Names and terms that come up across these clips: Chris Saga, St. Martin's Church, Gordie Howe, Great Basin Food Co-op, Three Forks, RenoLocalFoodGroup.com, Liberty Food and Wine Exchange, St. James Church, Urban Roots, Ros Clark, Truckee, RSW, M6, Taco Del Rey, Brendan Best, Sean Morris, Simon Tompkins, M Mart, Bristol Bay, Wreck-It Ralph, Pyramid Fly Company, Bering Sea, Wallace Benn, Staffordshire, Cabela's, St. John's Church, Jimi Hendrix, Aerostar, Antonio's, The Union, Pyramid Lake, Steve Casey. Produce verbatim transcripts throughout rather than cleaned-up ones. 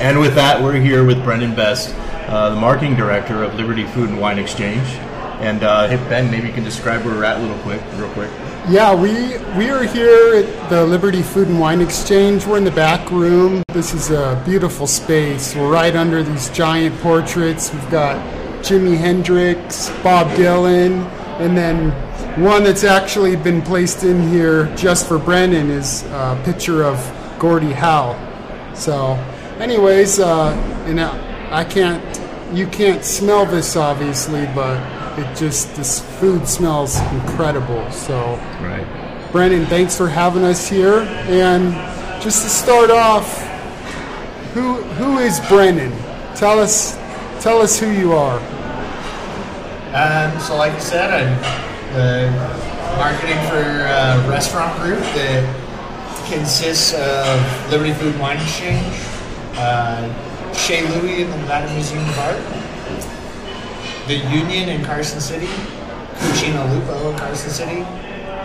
And with that, we're here with Brendan Best, uh, the marketing director of Liberty Food and Wine Exchange. And uh, hey, Ben, maybe you can describe where we're at a little quick, real quick. Yeah, we we are here at the Liberty Food and Wine Exchange. We're in the back room. This is a beautiful space. We're right under these giant portraits. We've got Jimi Hendrix, Bob Dylan, and then one that's actually been placed in here just for Brendan is a picture of Gordie Howe. So, anyways, uh, and I can't, you can't smell this obviously, but it just, this food smells incredible. So, right. Brendan, thanks for having us here. And just to start off, who who is Brendan? Tell us, tell us who you are. Um, so, like you said, I'm the marketing for a restaurant group that consists of Liberty Food and Wine Exchange, uh, Shea Louis in the Nevada Museum of Art, The Union in Carson City, Cucina Lupo in Carson City,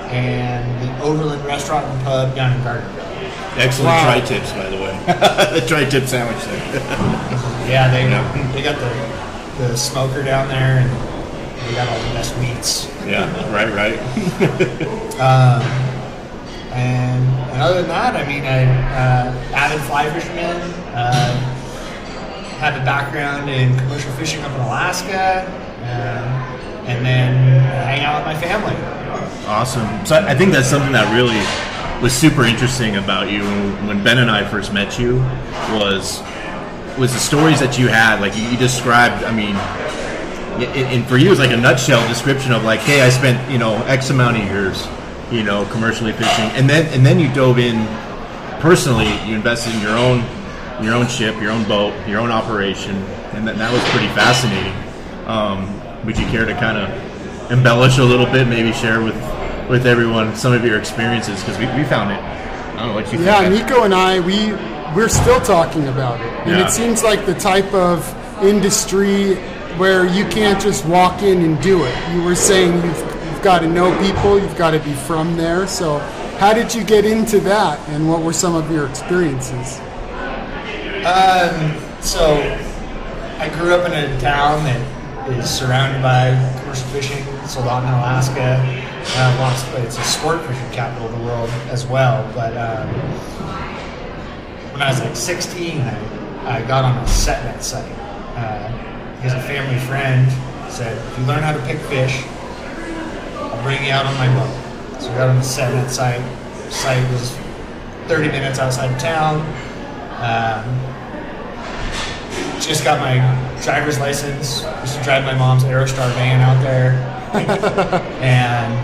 and the Overland Restaurant and Pub down in Gardnerville. Excellent wow. Tri-tips, by the way. The tri-tip sandwich thing. Yeah, they yeah. they got the the smoker down there, and they got all the best meats. Yeah, right, right. um, and, and other than that, I mean, I uh, avid fly fisherman. Uh, have a background in commercial fishing up in Alaska, uh, and then hang out with my family. Awesome. So I think that's something that really was super interesting about you when Ben and I first met you was was the stories that you had. Like you described, I mean, and for you it was like a nutshell description of like, hey, I spent, you know, X amount of years, you know, commercially fishing, and then and then you dove in personally. You invested in your own. your own ship, your own boat, your own operation, and that, that was pretty fascinating. Um, would you care to kind of embellish a little bit, maybe share with, with everyone some of your experiences? Because we, we found it. I don't know what you yeah, think. Yeah, Nico and I, we, we're still talking about it. And yeah. It seems like the type of industry where you can't just walk in and do it. You were saying you've, you've got to know people, you've got to be from there. So how did you get into that, and what were some of your experiences? Um, so, I grew up in a town that is surrounded by commercial fishing, Soldotna, Alaska. Uh, lots, but it's a sport fishing capital of the world as well. But um, when I was like sixteen, I, I got on a set net site uh, because a family friend said, "If you learn how to pick fish, I'll bring you out on my boat." So we got on the set net site. The site was thirty minutes outside of town. Um, Just got my driver's license. Used to drive my mom's Aerostar van out there, and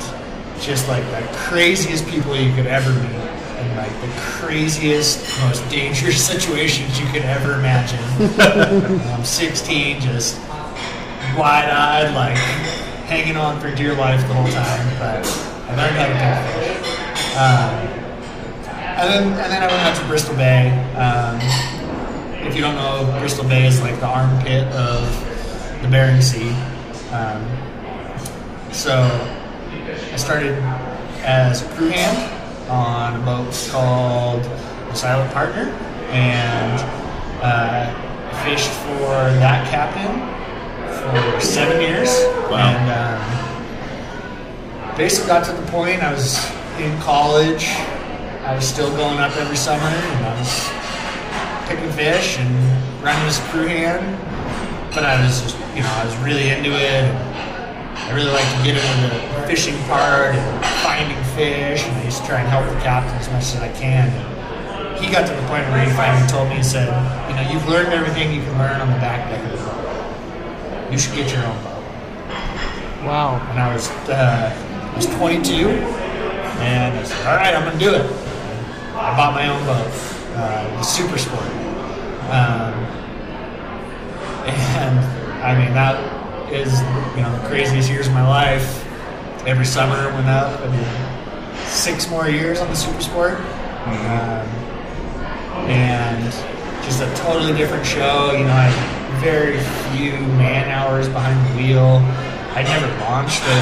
just like the craziest people you could ever meet, and like the craziest, most dangerous situations you could ever imagine. I'm sixteen, just wide-eyed, like hanging on for dear life the whole time. But I learned how to do it. Um, And then, and then I went out to Bristol Bay. Um, if you don't know, Bristol Bay is like the armpit of the Bering Sea. Um, so I started as a crew hand on a boat called the Silent Partner, and uh, I fished for that captain for seven years. Wow. And um, basically got to the point I was in college. I was still going up every summer, and I was picking fish and running as a crew hand. But I was, just, you know, I was really into it. I really liked to get into the fishing part and finding fish, and I used to try and help the captain as much as I can. And he got to the point where he finally told me and said, "You know, you've learned everything you can learn on the back deck of the boat. You should get your own boat." Wow! And I was, uh, I was twenty-two, and I said, "All right, I'm gonna do it." I bought my own boat, uh, the Super Sport, um, and I mean that is, you know, the craziest years of my life. Every summer I went up. I did six more years on the Super Sport, um, and just a totally different show. You know, I had very few man hours behind the wheel. I never launched a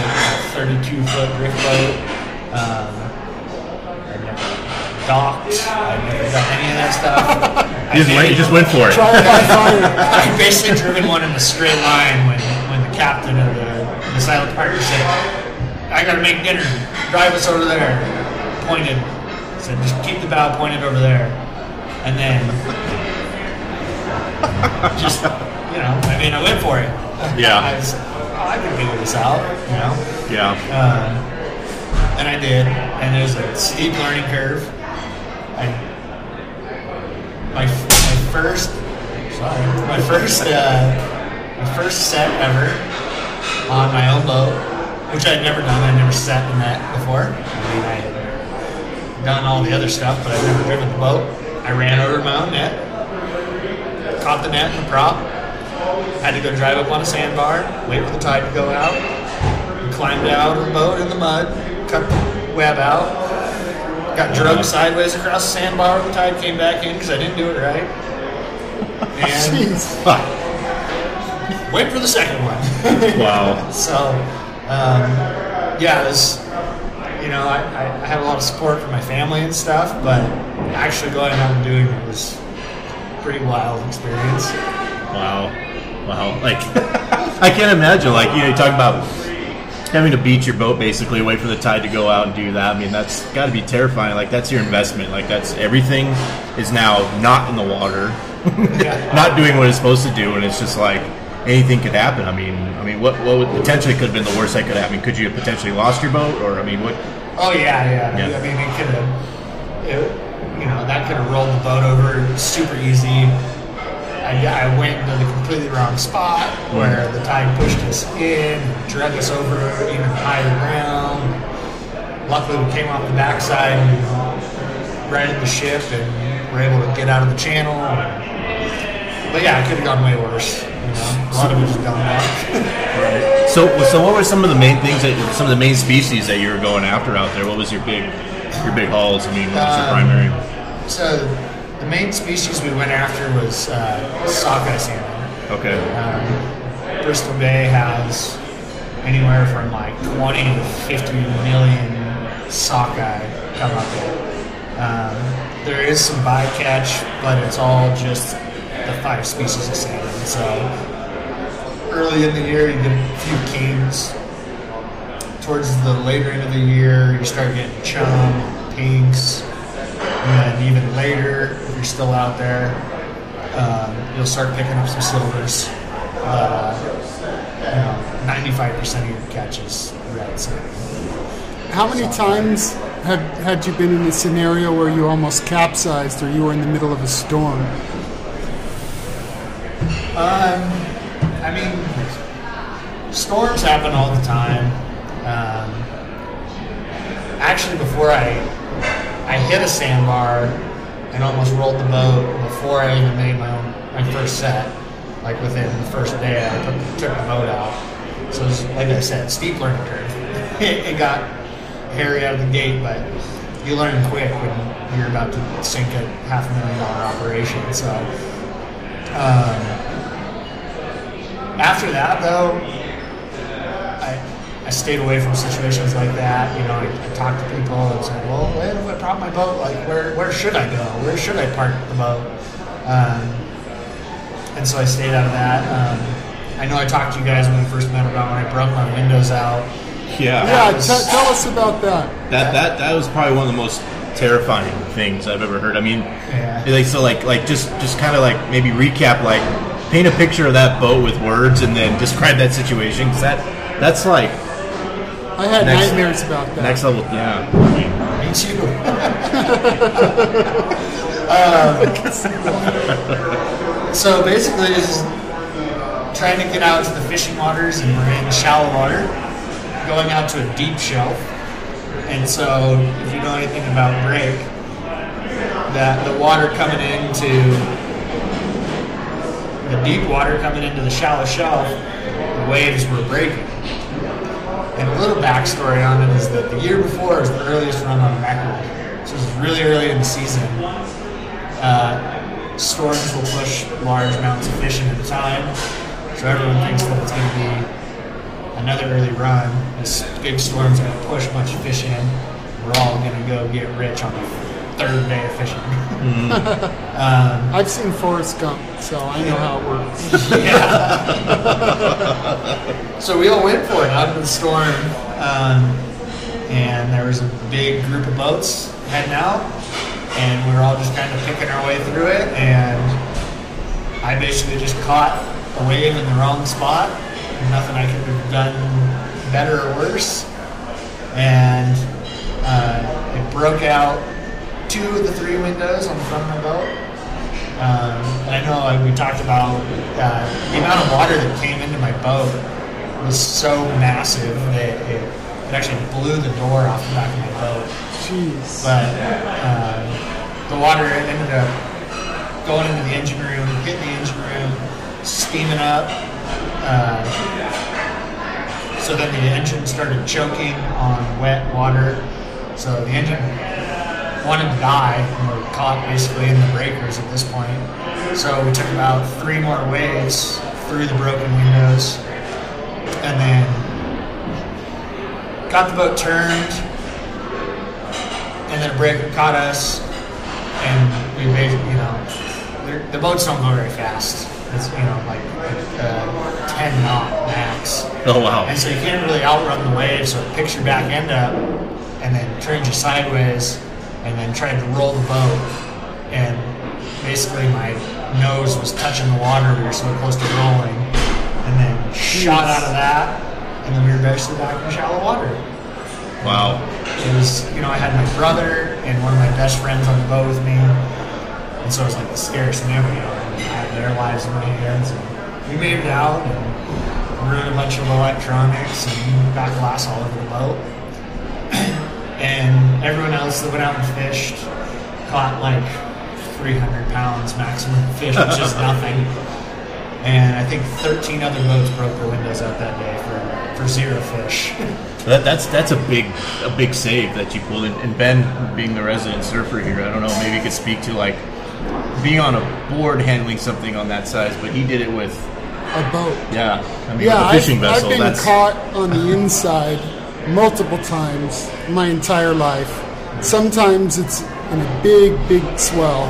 thirty-two foot drift boat. Um, I never docked. I never done any of that stuff. You just, went, you just went for it. Trial by fire. I've basically driven one in a straight line when, when the captain of the, the Silent Partner said, I gotta make dinner, drive us over there. Pointed. Said, just keep the bow pointed over there. And then, just, you know, I mean, I went for it. Yeah. I was, oh, I can figure this out, you know? Yeah. Uh, and I did. And there's a steep learning curve. I. My, my first, sorry, my first, uh, my first set ever on my own boat, which I'd never done. I'd never sat in that before. I mean, I had done all the other stuff, but I'd never driven the boat. I ran over my own net, caught the net and the prop, had to go drive up on a sandbar, wait for the tide to go out, climbed out of the boat in the mud, cut the web out. Got drug sideways across the sandbar when the tide came back in because I didn't do it right. And wait for the second one. Wow. So, um, yeah, this, you know, I, I had a lot of support from my family and stuff, but actually going out and doing it was a pretty wild experience. Wow. Wow. Like, I can't imagine. Like, you know, you talk about having to beat your boat, basically, wait for the tide to go out and do that. I mean, that's got to be terrifying. Like, that's your investment. Like, that's everything is now not in the water, not doing what it's supposed to do, and it's just like anything could happen. I mean, I mean, what what would, potentially could have been the worst that could happen? Could you have potentially lost your boat, or I mean, what? Oh yeah, yeah. yeah. I mean, it could have. It, you know, that could have rolled the boat over super easy. I went to the completely wrong spot where the tide pushed us in, dragged us over even higher ground. Luckily, we came off the backside and righted the ship and were able to get out of the channel. But yeah, it could have gone way worse. You know, a lot of it was gone out. Right. So, so what were some of the main things that, some of the main species that you were going after out there? What was your big, your big hauls? I mean, what was your um, primary? So. The main species we went after was uh, sockeye salmon. Okay. Um, Bristol Bay has anywhere from like twenty to fifty million sockeye come up there. Um, there is some bycatch, but it's all just the five species of salmon. So early in the year, you get a few kings. Towards the later end of the year, you start getting chum, pinks. And then even later, if you're still out there, um, you'll start picking up some silvers. Uh, you know, ninety-five percent of your catches red salmon. How many times had had you been in a scenario where you almost capsized or you were in the middle of a storm? Um, I mean, storms happen all the time. Um, actually, before I. I hit a sandbar and almost rolled the boat before I even made my own, my first set. Like within the first day, I took, took the boat out. So it was, like I said, steep learning curve. It, it got hairy out of the gate, but you learn quick when you're about to sink a half a million dollar operation. So um, after that, though, I. I stayed away from situations like that. You know, I, I talked to people and said, "Well, where do I prop my boat? Like, where where should I go? Where should I park the boat?" Um, and so I stayed out of that. Um, I know I talked to you guys when we first met about when I broke my windows out. Yeah, yeah. Was, t- tell us about that. That that that was probably one of the most terrifying things I've ever heard. I mean, yeah. like so, like like just just kind of like maybe recap, like paint a picture of that boat with words, and then describe that situation because that that's like. I had next, nightmares about that. Next level, yeah. Me too. um, so basically, just trying to get out to the fishing waters, and we're in shallow water, going out to a deep shelf. And so, if you know anything about break, that the water coming into the deep water coming into the shallow shelf, the waves were breaking. And a little backstory on it is that the year before was the earliest run on mackerel. So it was really early in the season. Uh, storms will push large amounts of fish into the time. So everyone thinks that it's going to be another early run. This big storm's going to push a bunch of fish in. We're all going to go get rich on third day of fishing. Mm. um, I've seen Forrest Gump, so I know how it works. Yeah. So we all went for it out of the storm, um, and there was a big group of boats heading out, and we were all just kind of picking our way through it, and I basically just caught a wave in the wrong spot. Nothing I could have done better or worse, and uh, it broke out two of the three windows on the front of my boat. Um, and I know like, we talked about uh, the amount of water that came into my boat was so massive that it, it actually blew the door off the back of my boat. Jeez. But uh, the water ended up going into the engine room, hitting the engine room, steaming up. Uh, so then the engine started choking on wet water, so the engine wanted to die, and we were caught basically in the breakers at this point. So we took about three more waves through the broken windows, and then got the boat turned, and then a breaker caught us, and we basically, you know, the boats don't go very fast. It's, you know, like, like uh, ten knot max. Oh, wow. And so you can't really outrun the wave, so it picks your back end up and then turns you sideways and then tried to roll the boat. And basically my nose was touching the water. We were so close to rolling. And then shot out of that, and then we were basically back in shallow water. Wow. It was, you know, I had my brother and one of my best friends on the boat with me. And so it was like the scariest thing ever, you know. Had their lives in my hands, and we made it out and ruined a bunch of electronics and back glass all over the boat. And everyone else that went out and fished caught like three hundred pounds maximum fish, which is nothing. And I think thirteen other boats broke their windows out that day for, for zero fish. So that, that's that's a big a big save that you pulled in. And Ben, being the resident surfer here, I don't know, maybe you could speak to like being on a board handling something on that size, but he did it with a boat. Yeah, I mean, yeah, with a fishing I've, vessel. I've been that's... caught on the inside multiple times my entire life. Sometimes it's in a big, big swell,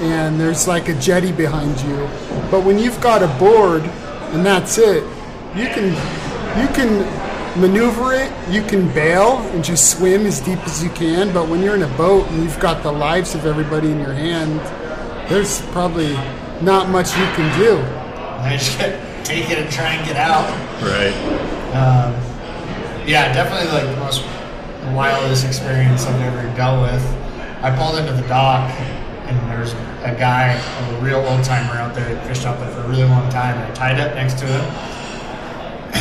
and there's like a jetty behind you. But when you've got a board and that's it, you can you can maneuver it, you can bail and just swim as deep as you can. But when you're in a boat and you've got the lives of everybody in your hand, there's probably not much you can do. I just gotta take it and try and get out. Right. Um, yeah, definitely like the most wildest experience I've ever dealt with. I pulled into the dock, and there's a guy, a real old-timer out there that fished out there for a really long time, and I tied up next to him.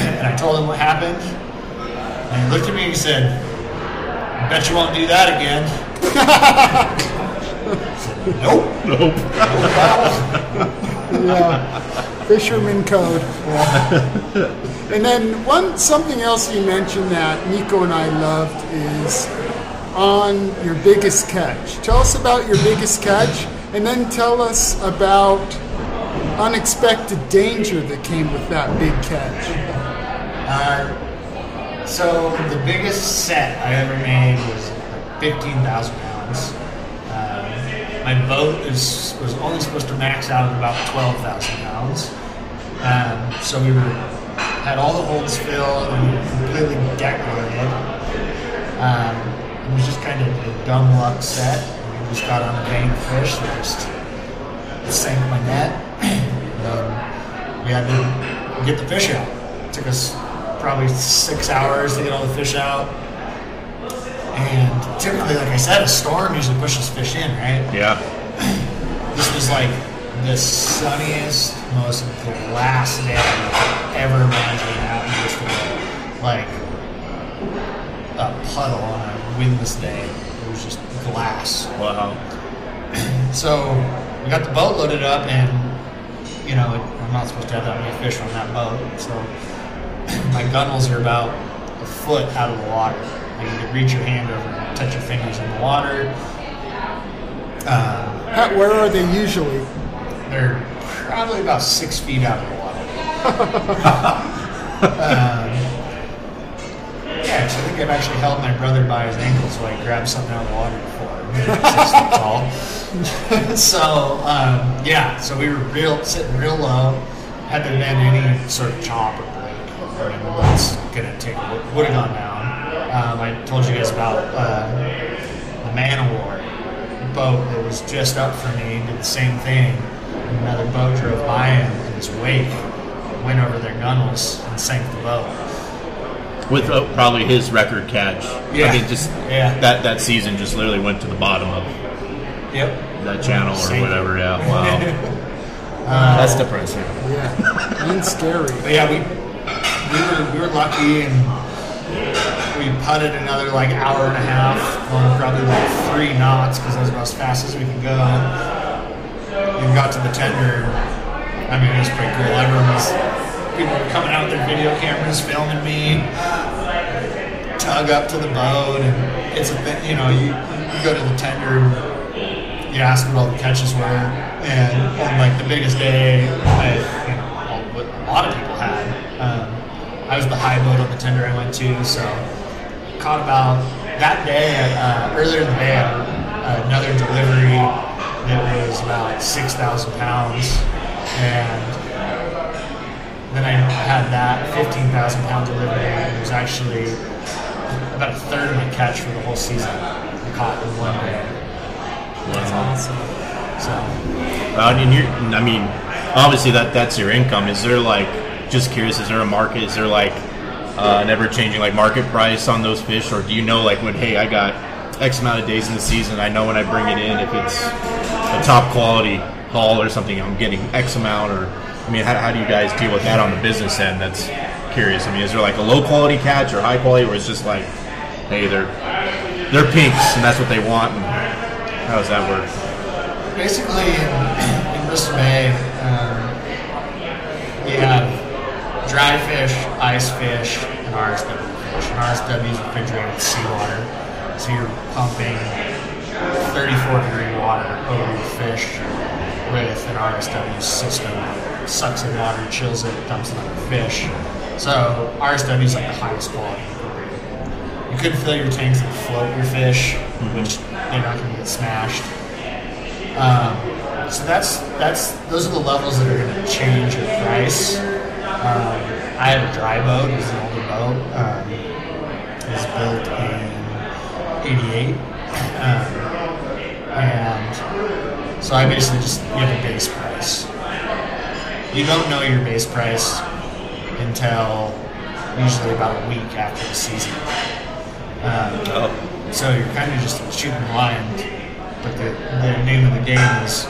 And I told him what happened, and he looked at me and he said, "I bet you won't do that again." Nope. Nope. Yeah. Fisherman code. Yeah. And then one something else you mentioned that Nico and I loved is on your biggest catch. Tell us about your biggest catch, and then tell us about unexpected danger that came with that big catch. Uh, so the biggest set I ever made was fifteen thousand pounds. My boat is, was only supposed to max out at about twelve thousand pounds. Um, so we were, had all the holes filled and we were completely decked loaded. Um, it was just kind of a dumb luck set. We just got on a bank of fish that just sank my net. um, we had to get the fish out. It took us probably six hours to get all the fish out. And typically, like I said, a storm usually pushes fish in, right? Yeah. This was like the sunniest, most glass day I've ever imagined out in Bristol Bay. Like a puddle on a windless day. It was just glass. Wow. So we got the boat loaded up, and, you know, I'm not supposed to have that many fish on that boat. So my gunnels are about a foot out of the water. You could reach your hand over and touch your fingers in the water. Uh, How, where are they usually? They're probably about six feet out of the water. um, yeah, so I think I've actually held my brother by his ankles while he grabbed something out of the water before. six feet tall. So um, yeah, so we were real sitting real low. Had there been any sort of chomp or break, I mean, that's gonna take would have gone down. Um, I told you guys about uh, the Man-O-War boat that was just up for me, did the same thing. Another boat drove by him in his wake, went over their gunwales and sank the boat. With uh, probably his record catch. Yeah. I mean, just yeah. that that season just literally went to the bottom of yep. that channel or whatever. It. Yeah, wow. uh, That's depressing. Yeah, and scary. But yeah, we we were we were lucky and. We putted another like hour and a half, or probably like three knots, because that was about as fast as we could go. We got to the tender. I mean, it was pretty cool. Everyone was, people were coming out with their video cameras, filming me, tug up to the boat. And it's a thing, you know, you, you go to the tender, you ask what all the catches were, and on like the biggest day, I, you know, what a lot of people had. Um, I was the high boat on the tender I went to, so caught about that day, uh, earlier in the day, uh, another delivery that was about six thousand pounds, and then I had that fifteen thousand pound delivery, and it was actually about a third of my catch for the whole season I caught in one day. That's awesome. So, uh, and you're, I mean, obviously that that's your income. Is there like, just curious, is there a market, is there like uh, an ever-changing like market price on those fish, or do you know like when, hey, I got X amount of days in the season, I know when I bring it in, if it's a top quality haul or something, I'm getting X amount? Or I mean, how, how do you guys deal with that on the business end? That's curious. I mean, is there like a low quality catch or high quality, or it's just like, hey, they're they're pinks and that's what they want? And how does that work? Basically in Bristol Bay, um, we have dry fish, ice fish, and R S W fish. And R S W is refrigerated seawater, so you're pumping thirty-four degree water over the fish with an R S W system. It sucks in water, chills it, dumps it on the fish. So R S W is like the highest quality. You could fill your tanks and float your fish, mm-hmm. which they're not going to get smashed. Um, so that's that's those are the levels that are going to change your price. Um, I have a dry boat. It's an older boat. Um, it was built in eighty-eight, um, and so I basically just you have a base price. You don't know your base price until usually about a week after the season. Um, so you're kind of just shooting blind. But the, the name of the game is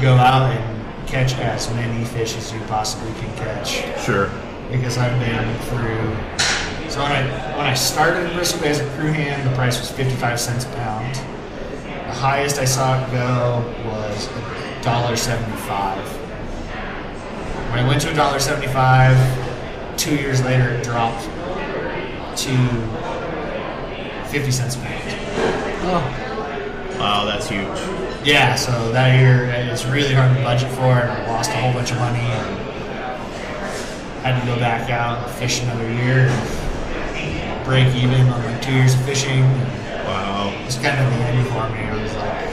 go out and catch as many fish as you possibly can catch. Sure. Because I've been through. So when I when I started in Bristol Bay as a crew hand, the price was fifty-five cents a pound. The highest I saw it go was a dollar seventy-five. When I went to a dollar seventy-five, two years later it dropped to fifty cents a pound. Oh. Wow, that's huge. Yeah, so that year it's really hard to budget for, and I lost a whole bunch of money and had to go back out and fish another year, and break even on like two years of fishing. Wow. It's kind of the end for me. I was like,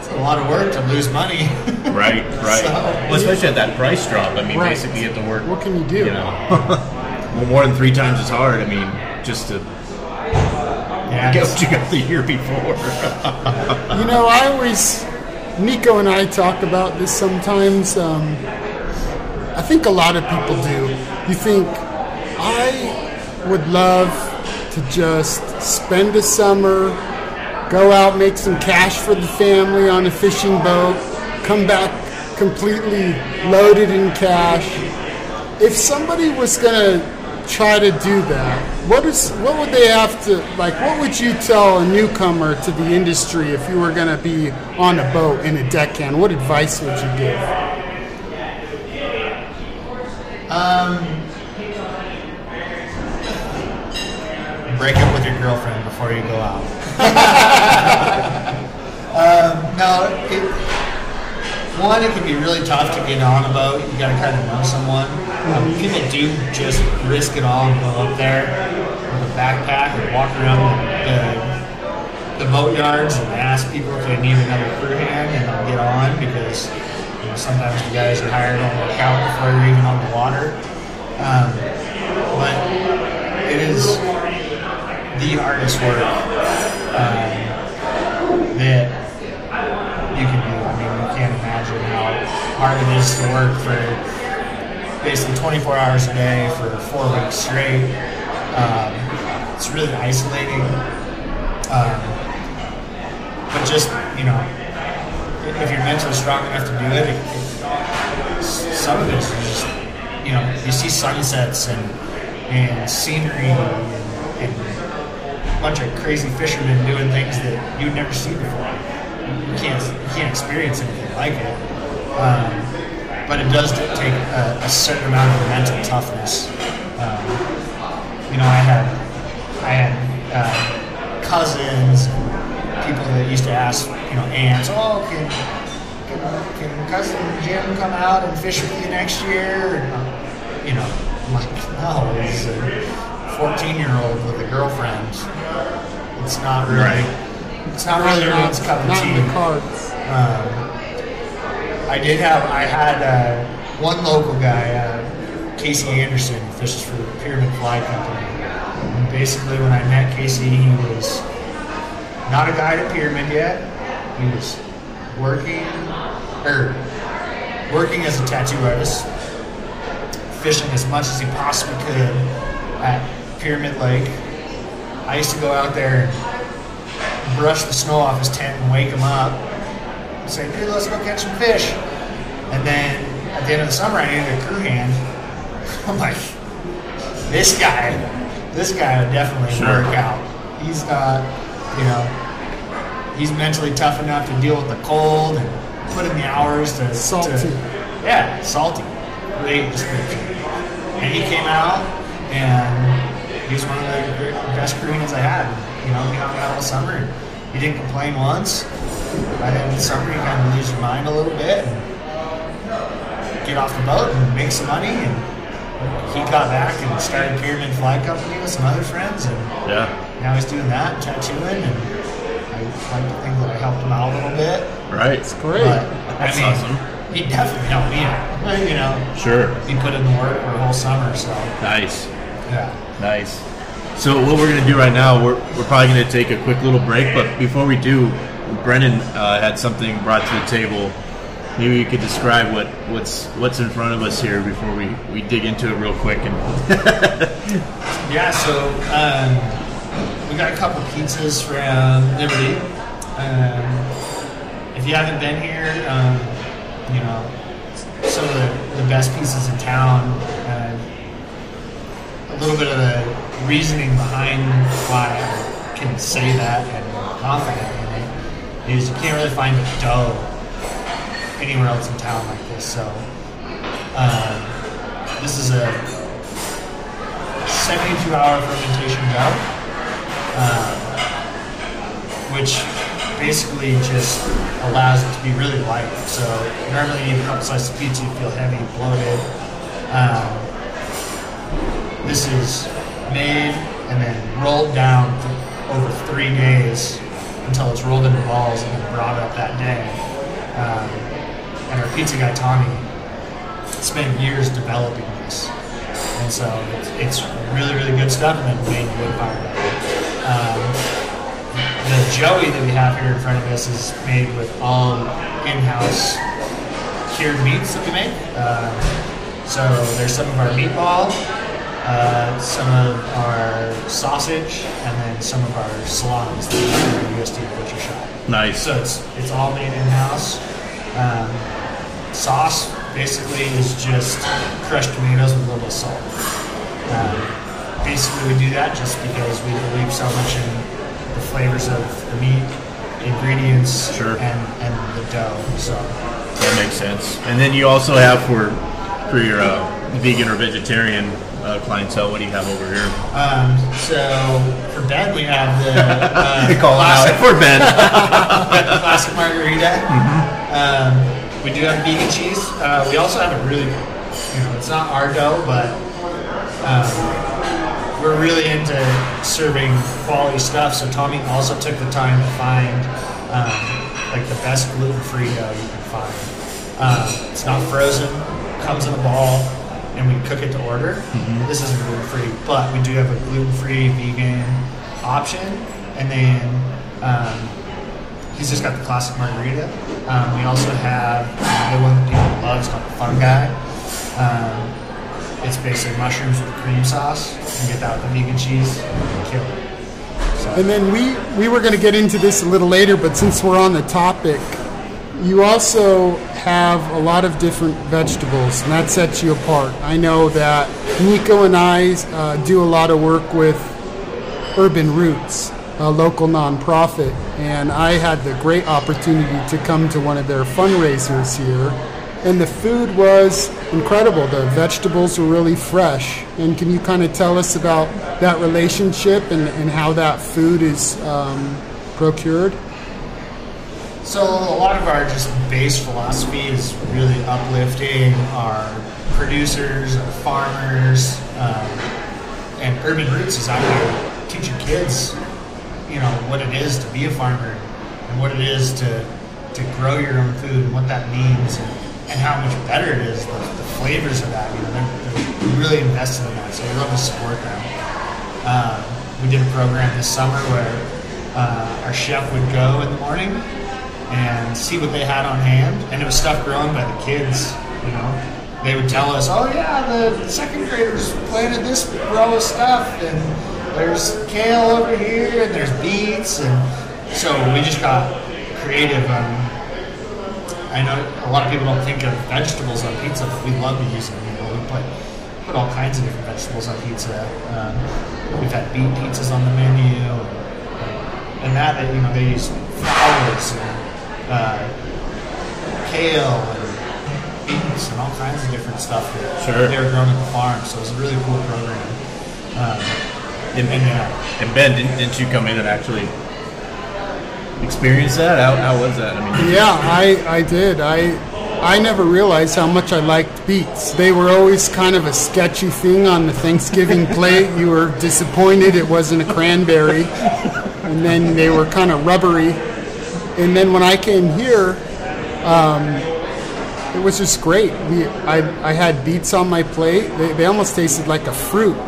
it's a lot of work to lose money. Right, right. So, well, especially at that price drop. I mean, right. Basically you have to work. What can you do? You know, well, more than three times as hard. I mean, just to... I guess you got the year before. You know, I always, Nico and I talk about this sometimes. Um, I think a lot of people do. You think, I would love to just spend a summer, go out, make some cash for the family on a fishing boat, come back completely loaded in cash. If somebody was going to try to do that, what is what would they have to, like, what would you tell a newcomer to the industry if you were going to be on a boat in a deckhand? What advice would you give? Um, break up with your girlfriend before you go out. um, no, it, one, it can be really tough to get on a boat. You got to kind of know someone. Um, people do just risk it all and go up there with a backpack and walk around the, the, the boat yards and ask people if they need another crew hand, and they'll get on because you know sometimes the guys you hire don't work out before you're even on the water. Um, but it is the artist work um, that you can do. I mean, you can't imagine how hard it is to work for basically twenty-four hours a day for four weeks straight. Um, it's really isolating, um, but just, you know, if you're mentally strong enough to do it, it, it some of it's just, you know, you see sunsets and, and scenery and, and a bunch of crazy fishermen doing things that you'd never see before. You can't, you can't experience anything like it. Um, But it does take a, a certain amount of mental toughness. Um, you know, I had I had uh, cousins, and people that used to ask, you know, aunts, oh, can can, can cousin Jim come out and fish with you next year? And, you know, I'm like, no, he's a fourteen-year-old with a girlfriend. It's not really, right. it's not really your aunt's cup of tea. Not in the cards. Um, I did have, I had uh, one local guy, uh, Casey Anderson, who fishes for the Pyramid Fly Company. And basically, when I met Casey, he was not a guy at Pyramid yet. He was working, or er, working as a tattoo artist, fishing as much as he possibly could at Pyramid Lake. I used to go out there and brush the snow off his tent and wake him up. Say, dude, let's go catch some fish. And then at the end of the summer, I needed a crew hand. I'm like, this guy, this guy would definitely sure. work out. He's got, you know, he's mentally tough enough to deal with the cold and put in the hours to. Salty. To, yeah, salty. Great description. And he came out, and he was one of the best crew hands I had. You know, we hung out all summer, and he didn't complain once. By the end of the summer, you kind of lose your mind a little bit and get off the boat and make some money. And he got back and started Pyramid Fly Company with some other friends. And yeah. now he's doing that, tattooing. And I like to think that I helped him out a little bit. Right. It's great. But, That's I mean, awesome. He definitely helped me out. You know. Sure. He put in the work for the whole summer. So nice. Yeah. Nice. So what we're going to do right now, we're, we're probably going to take a quick little break. But before we do, Brendan uh, had something brought to the table. Maybe you could describe what, what's what's in front of us here before we, we dig into it real quick. And yeah, so um, we got a couple pizzas from Liberty. Um, if you haven't been here, um, you know, some of the, the best pizzas in town. Uh, a little bit of the reasoning behind why I can say that and confidently is you can't really find a dough anywhere else in town like this. So uh, this is a seventy-two hour fermentation dough, uh, which basically just allows it to be really light. So you normally need a couple slices of pizza, you feel heavy, bloated. Um, this is made and then rolled down over three days. Until it's rolled into balls and then brought up that day. Um, and our pizza guy, Tommy, spent years developing this. And so it's, it's really, really good stuff and then made wood fire. Um, the joey that we have here in front of us is made with all in-house cured meats that we make. Uh, so there's some of our meatball, Uh, some of our sausage, and then some of our salamis that are in the U S D butcher shop. Nice. So it's it's all made in house. Um, sauce basically is just crushed tomatoes with a little bit of salt. Um, basically, we do that just because we believe so much in the flavors of the meat, the ingredients, sure. and and the dough. So that makes sense. And then you also have for for your uh, vegan or vegetarian. Uh, clientele, what do you have over here? Um, so for Ben, we have the uh, call classic for Ben, the classic margarita. Mm-hmm. um, we do have vegan cheese. Uh, we also have a really, you know, it's not our dough, but um, we're really into serving quality stuff, so Tommy also took the time to find um, like the best gluten-free dough you can find. Um, it's not frozen, comes in a ball, and we cook it to order. Mm-hmm. This isn't gluten-free, but we do have a gluten-free vegan option, and then um, he's just got the classic margarita. Um, we also have the one that people love, it's called the fungi. Um, It's basically mushrooms with cream sauce. You get that with the vegan cheese and kill it. So. And then we, we were going to get into this a little later, but since we're on the topic, you also have a lot of different vegetables, and that sets you apart. I know that Nico and I uh, do a lot of work with Urban Roots, a local nonprofit, and I had the great opportunity to come to one of their fundraisers here. And the food was incredible. The vegetables were really fresh. And can you kind of tell us about that relationship and, and how that food is um, procured? So a lot of our just base philosophy is really uplifting our producers, our farmers, um, and Urban Roots is out there teaching kids, you know, what it is to be a farmer and what it is to to grow your own food and what that means. And, and how much better it is, the, the flavors of that, you know, they're, they're really invested in that, so we love to support them. Um, we did a program this summer where uh, our chef would go in the morning and see what they had on hand, and it was stuff grown by the kids, you know. They would tell us, oh yeah, the, the second graders planted this row of stuff, and there's kale over here, and there's beets, and so we just got creative on um, I know a lot of people don't think of vegetables on pizza, but we love to use them. You know, we put, put all kinds of different vegetables on pizza. Um, we've had beet pizzas on the menu, and, and that you know they use flowers and uh, kale and beets and all kinds of different stuff that sure. they were grown at the farm. So it was a really cool program. Um, and, and, yeah. and Ben, didn't, didn't you come in and actually? Experience that? How, how was that? I mean, yeah, I, I did. I I never realized how much I liked beets. They were always kind of a sketchy thing on the Thanksgiving plate. You were disappointed it wasn't a cranberry. And then they were kind of rubbery. And then when I came here, um, it was just great. We, I, I had beets on my plate. They, they almost tasted like a fruit.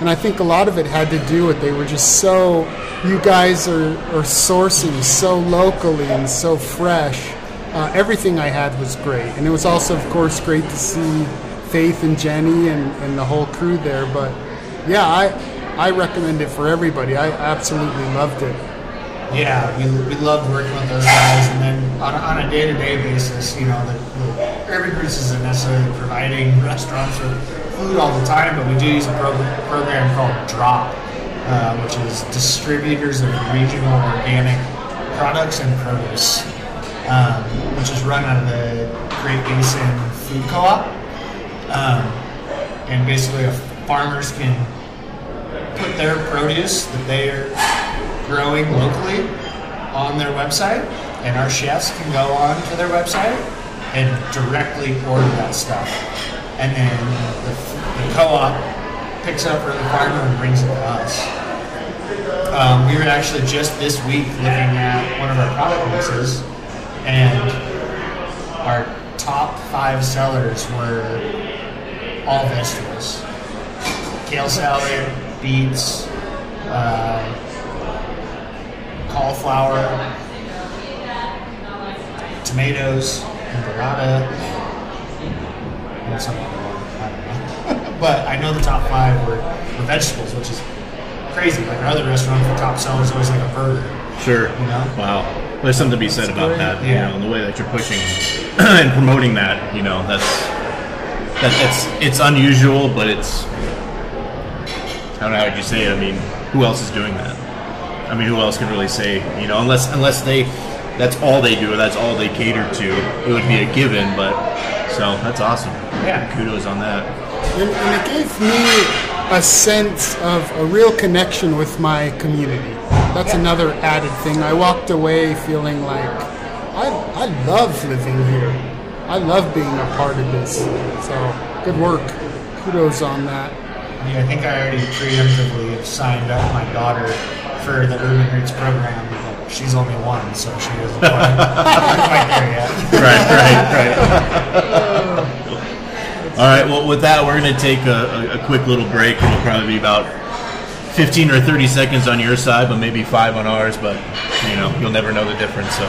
And I think a lot of it had to do with they were just so, you guys are, are sourcing so locally and so fresh. Uh, everything I had was great. And it was also, of course, great to see Faith and Jenny and, and the whole crew there. But yeah, I, I recommend it for everybody. I absolutely loved it. Yeah, we, we loved working with those guys. And then on, on a day-to-day basis, you know, the Urban Roots isn't necessarily providing restaurants with food all the time, but we do use a program, program called DROP, uh, which is Distributors of Regional Organic Products and Produce, um, which is run out of the Great Basin Food Co-op. Um, and basically, farmers can put their produce that they are growing locally on their website, and our chefs can go on to their website and directly order that stuff. And then the, the co-op picks up for the farmer and brings it to us. Um, we were actually just this week looking at one of our product mixes, and our top five sellers were all vegetables. Kale salad, beets, uh, cauliflower, tomatoes, and burrata. Something I don't know. But I know the top five were, were vegetables, which is crazy. Like our other restaurants, the top seller is always like a burger. Sure. You know? Wow. There's something to be said about that. Yeah. You know, and the way that you're pushing and promoting that, you know, that's that it's it's unusual, but it's I don't know how would you say it. I mean, who else is doing that? I mean, who else can really say, you know, unless unless they that's all they do, or that's all they cater to, it would be a given, but so that's awesome. Yeah, kudos on that. And, and it gave me a sense of a real connection with my community. That's yeah. another added thing. I walked away feeling like, I, I love living here. I love being a part of this. So, good work. Kudos on that. I think I already preemptively have signed up my daughter for the Urban Roots program. She's only one, so she isn't quite, quite there yet. Right, right, right. All right, well, with that, we're going to take a, a quick little break. It'll probably be about fifteen or thirty seconds on your side, but maybe five on ours, but, you know, you'll never know the difference, so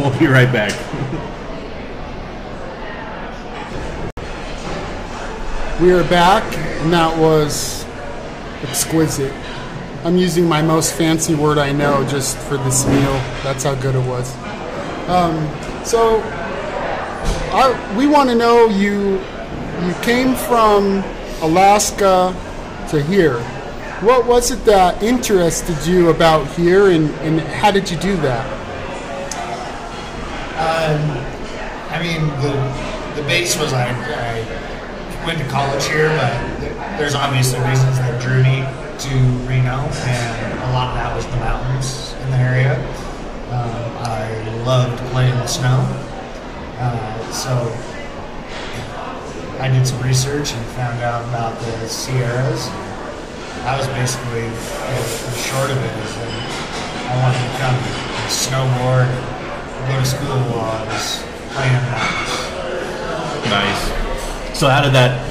we'll be right back. We are back, and that was exquisite. I'm using my most fancy word I know just for this meal. That's how good it was. Um, so, I, we want to know, you you came from Alaska to here. What was it that interested you about here, and, and how did you do that? Um, I mean, the, the base was I... I went to college here, but there's obviously reasons that drew me to Reno, and a lot of that was the mountains in the area. Um, I loved playing in the snow, uh, so I did some research and found out about the Sierras. I was basically, the short of it is that I wanted to come and snowboard and go to school while I was playing in the mountains. Nice. So how did that?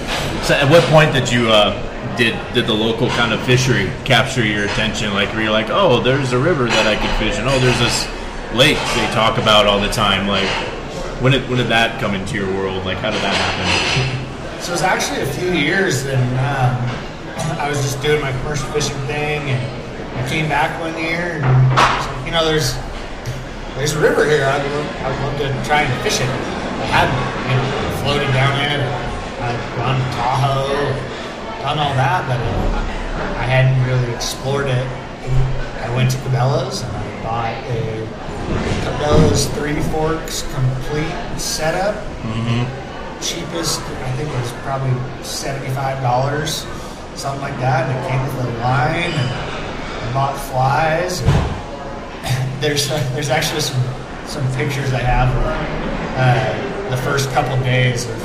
So at what point did you uh, did did the local kind of fishery capture your attention? Like, were you like, oh, there's a river that I could fish, and oh, there's this lake they talk about all the time. Like, when did when did that come into your world? Like, how did that happen? So it was actually a few years, and um, I was just doing my first fishing thing, and I came back one year, and like, you know, there's there's a river here. I'd love, I'd love to try and fish it. I hadn't, you know, floated down in it. I've gone to Tahoe, done all that, but I hadn't really explored it. I went to Cabela's and I bought a Cabela's Three Forks complete setup. Mm-hmm. Cheapest, I think it was probably seventy-five dollars, something like that. And it came with a line, and I bought flies. And there's there's actually some, some pictures I have of uh, the first couple of days of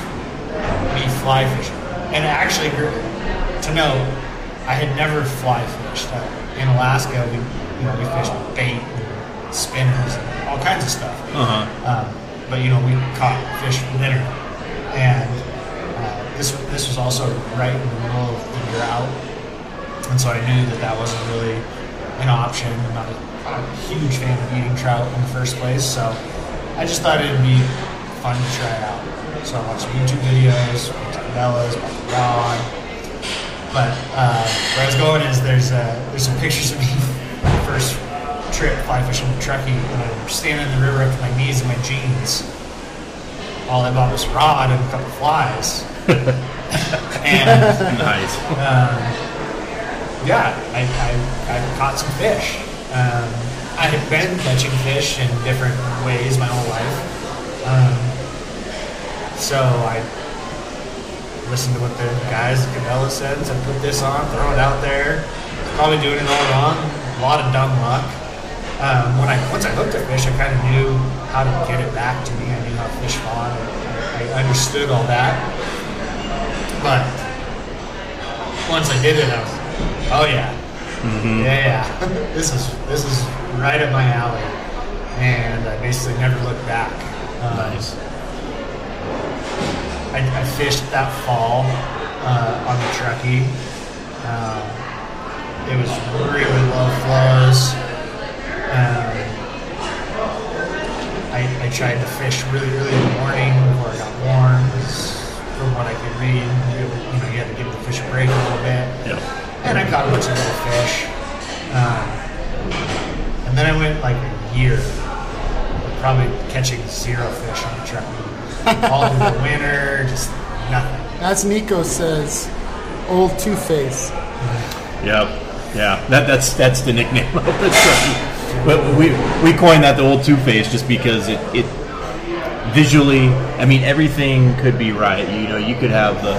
me fly fishing. And actually, to know, I had never fly fished. In Alaska, we, you know, we fished bait and spinners and all kinds of stuff. Uh-huh. Um, but, you know, we caught fish for dinner. And uh, this this was also right in the middle of the year out. And so I knew that that wasn't really an option. I'm not a, I'm a huge fan of eating trout in the first place. So I just thought it would be fun to try out. So I watched YouTube videos, went to Cabela's, bought the rod. But uh, where I was going is there's uh, there's some pictures of me the first trip fly fishing in Truckee, and I'm standing in the river up to my knees in my jeans. All I bought was a rod and a couple of flies. And nice. Um, yeah, I, I I caught some fish. Um, I had been catching fish in different ways my whole life. Um, So I listened to what the guys at Cabela said, so I put this on, throw it out there. Probably doing it all wrong. A lot of dumb luck. Um, when I once I hooked a fish, I kind of knew how to get it back to me. I knew how fish fought. I, I understood all that. But once I did it, I was like, oh yeah, mm-hmm. yeah, yeah. this is this is right up my alley, and I basically never looked back. Um, nice. I, I fished that fall uh, on the Truckee. Um, it was really low flows. Um, I, I tried to fish really early in the morning before I got warm. From what I could read, you, you know, you had to give the fish a break a little bit. Yep. And I caught a bunch of little fish. Um, and then I went like a year, probably catching zero fish on the Truckee. All through the winter, just nothing. As Nico says, old Two-Face. Yep, yeah. That, that's that's the nickname of the Truckee. But we we coined that the old Two-Face just because it, it visually, I mean, everything could be right. You know, you could have the,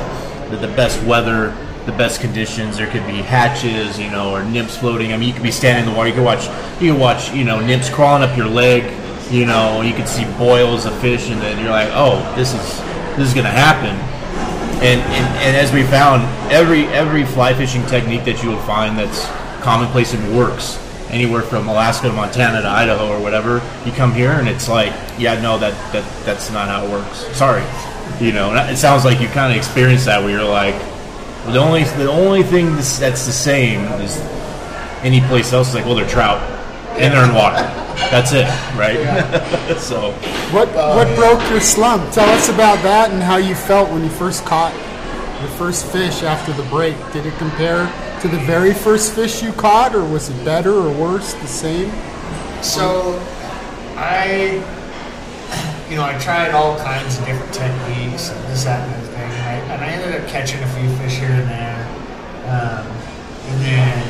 the, the best weather, the best conditions. There could be hatches, you know, or nymphs floating. I mean, you could be standing in the water. You could watch, you could watch, you know, nymphs crawling up your leg. You know, you can see boils of fish, and then you're like, "Oh, this is this is gonna happen." And, and and as we found, every every fly fishing technique that you will find that's commonplace and works anywhere from Alaska to Montana to Idaho or whatever, you come here and it's like, yeah, no, that, that that's not how it works. Sorry. You know, it sounds like you kind of experienced that where you're like, the only the only thing that's, that's the same is any place else is like, well, they're trout and they're in water. That's it, right? Yeah. So, what what broke your slump? Tell us about that and how you felt when you first caught the first fish after the break. Did it compare to the very first fish you caught, or was it better or worse, the same? So, I. You know, I tried all kinds of different techniques and this, that, and the thing, and I, and I ended up catching a few fish here and there. Um, and then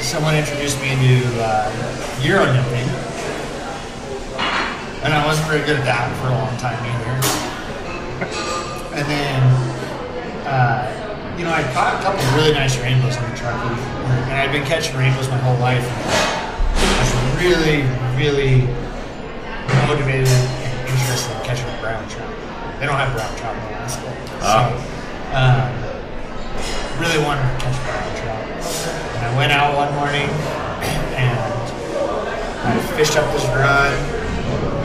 someone introduced me to uh, Euro-nymphing, and I wasn't very good at that for a long time either. And then, uh, you know, I caught a couple of really nice rainbows in the Truckee, and I'd been catching rainbows my whole life. I was really, really motivated and interested in catching a brown trout. They don't have brown trout in Alaska. So, um, really wanted to catch a brown trout. And I went out one morning and I fished up this run,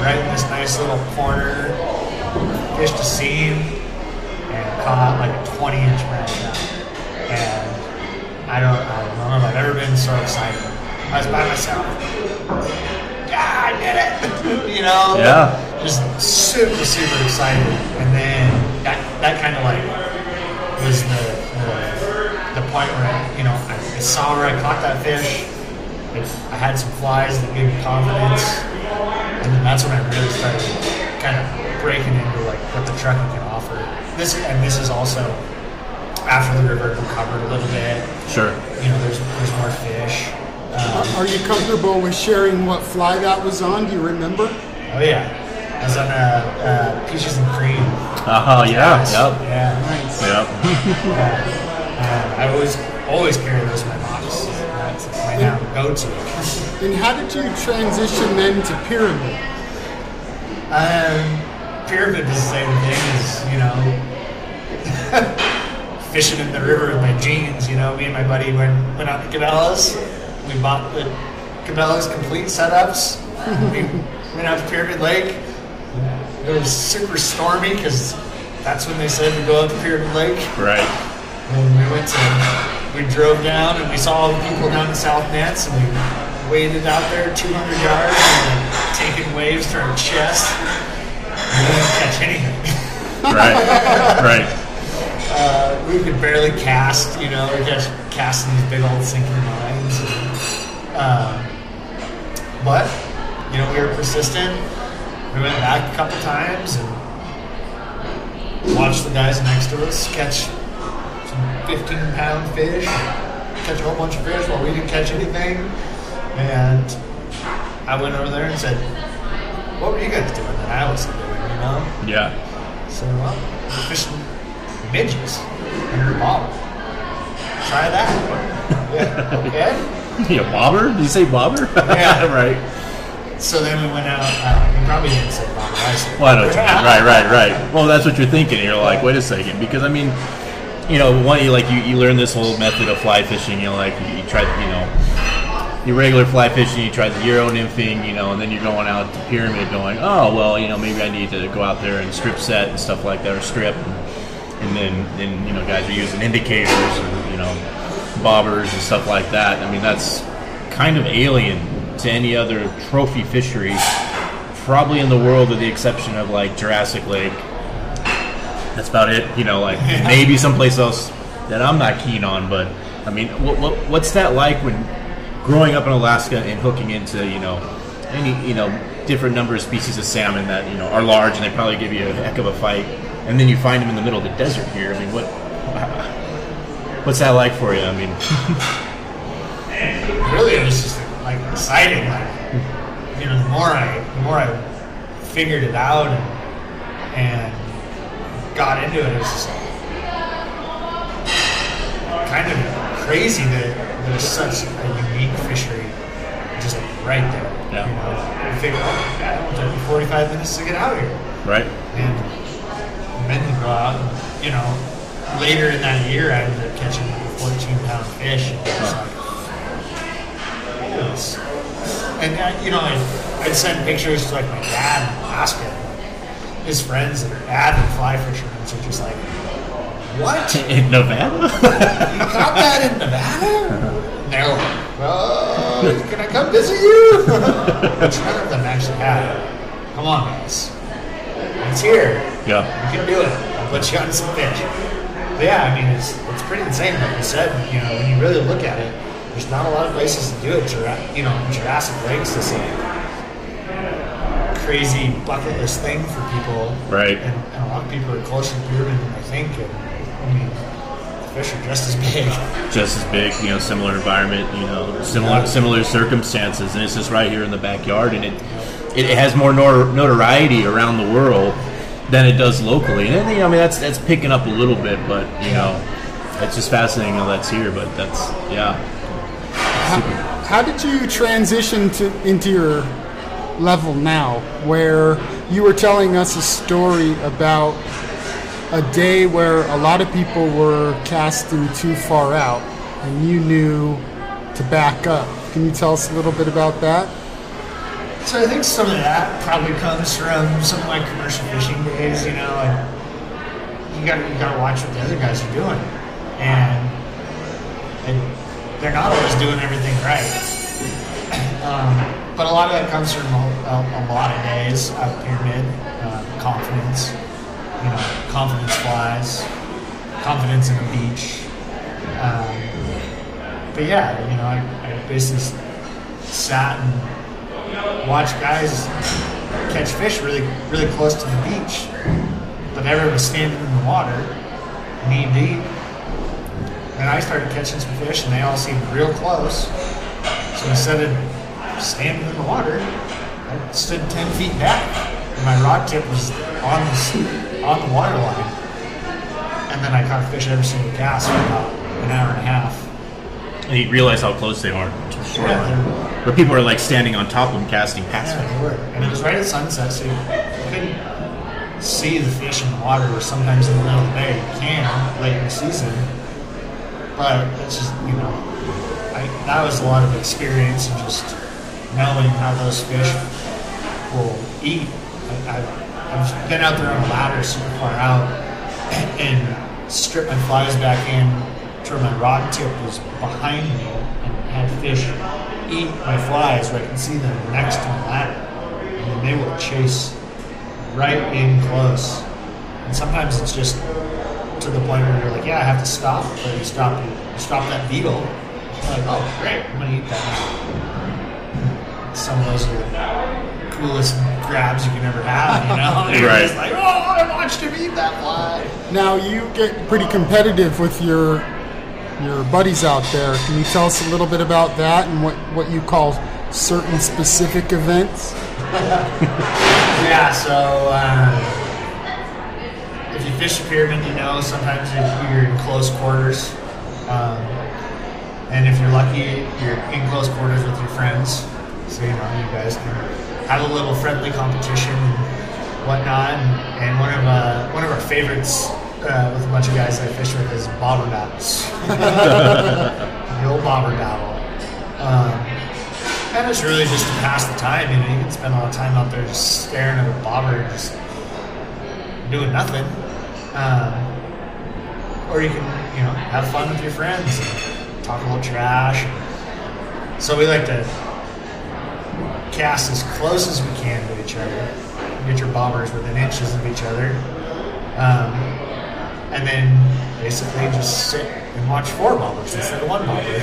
right in this nice little corner, fished a seam, and caught like a twenty inch brown trout. And I don't, I don't know if I've ever been so excited. I was by myself. I did it, you know? Yeah. Just super, super excited. And then that, that kind of like was the, the the point where I, you know, I saw where I caught that fish. I had some flies that gave me confidence. And then that's when I really started kind of breaking into like what the Truckee can offer. This and this is also after the river recovered a little bit. Sure. You know, there's there's more fish. Um, Are you comfortable with sharing what fly that was on? Do you remember? Oh, yeah. I was on uh, uh, Peaches and Cream. Oh, uh, yeah. Yes. Yep. Yeah, nice. Yep. uh, I always, always carry those in my box. That's my now go-to. And how did you transition then to Pyramid? Um, Pyramid is the same thing as, you know, fishing in the river with my jeans. You know, me and my buddy went, went out to Cabela's. We bought the Cabela's complete setups. We went out to Pyramid Lake. It was super stormy because that's when they said we go out to Pyramid Lake. Right. And we went to, we drove down and we saw all the people down in South Nets and we waded out there two hundred yards and taking waves to our chest. We didn't catch anything. Right. Right. Uh, we could barely cast, you know, we were just casting these big old sinking lines. Um, but, you know, we were persistent. We went back a couple times and watched the guys next to us catch some fifteen pound fish, catch a whole bunch of fish while we didn't catch anything. And I went over there and said, what were you guys doing that I wasn't doing, you know? Yeah. So, well, we're fishing midges and your bobber. Try that. Yeah. Okay. Yeah, bobber? Did you say bobber? Yeah. Right. So then we went out. Uh, we probably didn't say bobber. I said, well, I don't. Right, right, right. Well, that's what you're thinking. You're like, wait a second, because I mean, you know, one, you like you, you learn this whole method of fly fishing. You're like, you, you try, you know, your regular fly fishing. You try the Euro-nymphing, you know, and then you're going out to Pyramid, going, oh well, you know, maybe I need to go out there and strip set and stuff like that, or strip. And then, then, you know, guys are using indicators and, you know, bobbers and stuff like that. I mean, that's kind of alien to any other trophy fishery, probably in the world with the exception of, like, Jurassic Lake. That's about it. You know, like, maybe someplace else that I'm not keen on. But, I mean, what, what, what's that like when growing up in Alaska and hooking into, you know, any, you know, different number of species of salmon that, you know, are large and they probably give you a heck of a fight? And then you find them in the middle of the desert here. I mean, what, what's that like for you? I mean, man, really, it was just like exciting. Like, you know, the more I, the more I figured it out and, and got into it, it was just like, kind of crazy that there's such a unique fishery just right there. Yeah. You know, I figured, oh, God, it took me forty-five minutes to get out here. Right. And recommend to go out. And, you know, later in that year, I ended up catching like a fourteen pound fish. And it was like, yes. And I, you know, I'd, I'd send pictures to like my dad in Alaska. His friends that are avid fly fishermen are just like, what? In Nevada? You caught that in Nevada? No. Oh, can I come visit you? Which none of them actually have. Come on, guys. It's here. Yeah. You can do it. I'll put you on some fish. But yeah, I mean, it's it's pretty insane, like you said. You know, when you really look at it, there's not a lot of places to do it. You know, Jurassic Lake's this like crazy bucket list thing for people. Right. And, and a lot of people are closer to Pyramid than I think. And, I mean, the fish are just as big. Just as big, you know, similar environment, you know, similar similar circumstances. And it's just right here in the backyard. And it it has more nor- notoriety around the world than it does locally. And, you know, I mean, that's, that's picking up a little bit. But, you know, it's just fascinating how that's here. But that's, yeah. How, how did you transition to into your level now, where you were telling us a story about a day where a lot of people were casting too far out, and you knew to back up? Can you tell us a little bit about that? So I think some of that probably comes from some of my commercial fishing days. You know, and you got you got to watch what the other guys are doing, and. and they're not always doing everything right. Um, but a lot of that comes from a, a, a lot of days out of Pyramid. Uh, confidence, you know, confidence flies, confidence in the beach. Um, but yeah, you know, I, I basically sat and watched guys catch fish really, really close to the beach, but everyone was standing in the water, knee deep. And I started catching some fish, and they all seemed real close. So instead of standing in the water, I stood ten feet back, and my rod tip was on the on the water line. And then I caught fish every single cast for about an hour and a half. And you realize how close they are to the shoreline, yeah, where people are like standing on top of them casting past them. Yeah, they were. And it was right at sunset, so you couldn't see the fish in the water, or sometimes in the middle of the bay you can late in the season. But it's just, you know, I, that was a lot of experience and just knowing how those fish will eat. I, I, I've been out there on a ladder super far out and, and stripped my flies back in to where my rod tip was behind me and had fish eat my flies where I can see them next to the ladder. And they will chase right in close. And sometimes it's just to the point where you're like, yeah, I have to stop, but you stop, you stop that beetle. You're like, oh, great, I'm gonna eat that. Some of those are the coolest grabs you can ever have, you know? You're right. Just like, oh, I watched him eat that fly. Now you get pretty competitive with your your buddies out there. Can you tell us a little bit about that and what, what you call certain specific events? Yeah, so. Uh, If you fish the Pyramid, you know sometimes you're in close quarters, um, and if you're lucky, you're in close quarters with your friends. So you know you guys can have a little friendly competition and whatnot. And, and one of uh, one of our favorites uh, with a bunch of guys that I fish with is bobber battles. The old bobber battle, um, and it's really just to pass the time. You know, you can spend a lot of time out there just staring at a bobber and just doing nothing. Um, or you can, you know, have fun with your friends, talk a little trash. So we like to cast as close as we can to each other. Get your bobbers within inches of each other. Um, and then basically just sit and watch four bobbers instead of one bobber.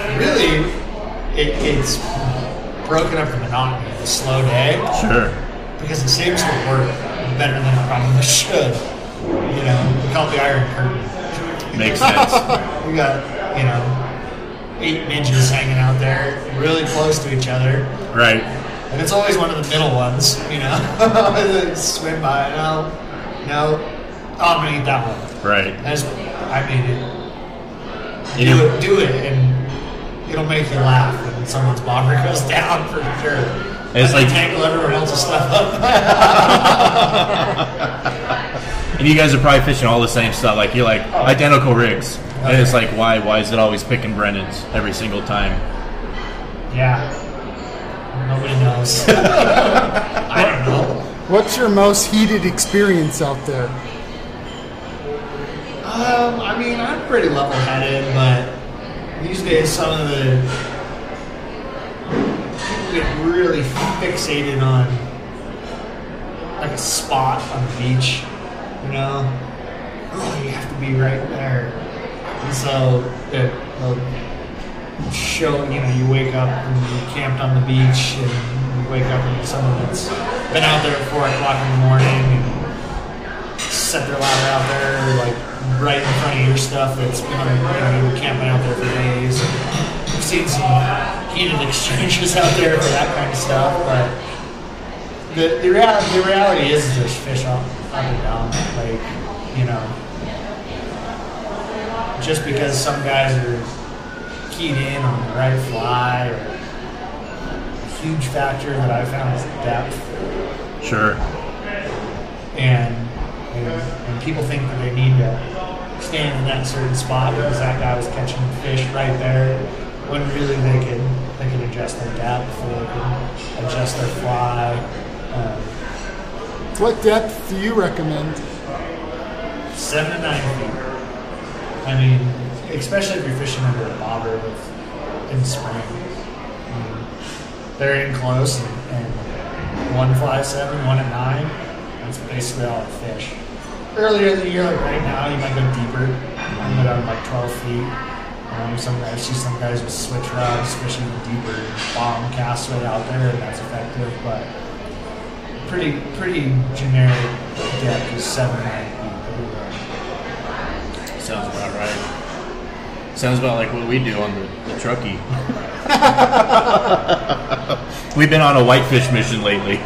And really, it, it's broken up the monotony of a slow day. Sure. Because it seems to work better than it probably should. You know, we call it the Iron Curtain. Makes sense. We got, you know, eight midges hanging out there, really close to each other. Right. And it's always one of the middle ones, you know. Swim by, no, no, oh, I'm going to eat that one. Right. That's, I mean, it, do it, do it, and it'll make you laugh when someone's bobber goes down for sure. It's like tangle everyone else's stuff up. And you guys are probably fishing all the same stuff. Like you're like oh. identical rigs, okay. and it's like why? Why is it always picking Brendan's every single time? Yeah, nobody knows. I don't know. What's your most heated experience out there? Um, I mean, I'm pretty level-headed, but these days some of the get really fixated on like a spot on the beach, you know. Oh, you have to be right there. And so they'll show, you know, you wake up and you camped on the beach, and you wake up and someone that's been out there at four o'clock in the morning and set their ladder out there, like right in front of your stuff that's been, you know, you were camping out there for days. I've seen some heated exchanges out there for that kind of stuff, but the the reality the reality is just fish up, up and down. Like, you know, just because some guys are keyed in on the right fly, or a huge factor that I found is depth. Sure. And you know, and people think that they need to stand in that certain spot because that guy was catching fish right there. When really they can, they can adjust their depth, or they can adjust their fly. Um, what depth do you recommend? Seven to nine feet. I mean, especially if you're fishing under a bobber with, in spring. Mm. They're in close, and, and one fly at seven, one at nine. That's basically all I fish. Earlier in the year, like right now, you might go deeper. You might go down like twelve feet. Um, some guys, I see some guys with switch rods fishing deeper, bomb cast right out there, and that's effective. But pretty, pretty generic depth is seven nine feet. Sounds about right. Sounds about like what we do on the, the Truckee. We've been on a whitefish mission lately.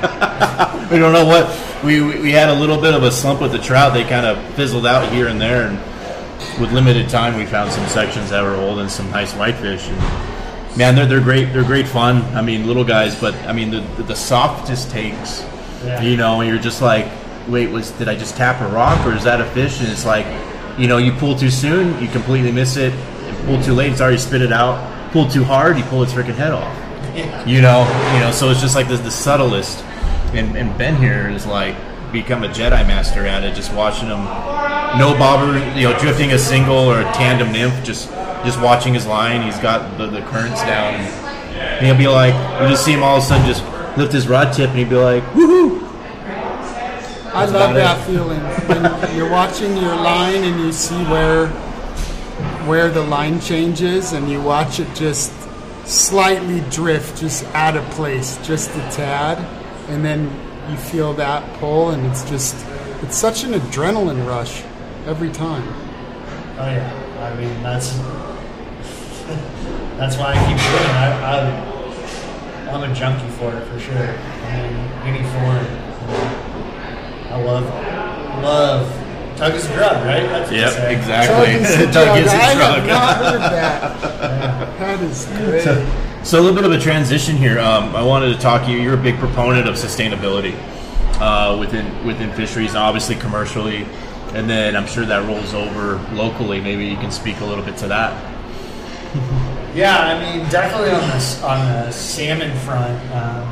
We don't know what we we had a little bit of a slump with the trout. They kind of fizzled out here and there, and with limited time, we found some sections that were old and some nice whitefish. And man, they're they're great. They're great fun. I mean, little guys, but I mean the the, the softest takes. Yeah. You know, you're just like, wait, was did I just tap a rock, or is that a fish? And it's like, you know, you pull too soon, you completely miss it. You pull too late, it's already spit it out. Pull too hard, you pull its freaking head off. Yeah. You know, you know. So it's just like the the subtlest. And and Ben here is like become a Jedi master at it, just watching him. No bobber, you know, drifting a single or a tandem nymph, just just watching his line. He's got the, the currents down. And he'll be like, you just see him all of a sudden just lift his rod tip, and he'd be like, woohoo! I love that it. feeling. When you're watching your line and you see where where the line changes, and you watch it just slightly drift, just out of place, just a tad, and then you feel that pull, and it's just, it's such an adrenaline rush. Every time. Oh yeah, I mean that's that's why I keep doing it. I, I, I'm a junkie for it for sure. I mean, any form. I love love. Tug is a drug, right? That's what yep, you say. Exactly. Tug is a drug. I have not heard that. Yeah. That is great. So, so a little bit of a transition here. Um, I wanted to talk to you. You're a big proponent of sustainability uh, within within fisheries, obviously commercially. And then I'm sure that rolls over locally. Maybe you can speak a little bit to that. Yeah, I mean, definitely on this on the salmon front, um,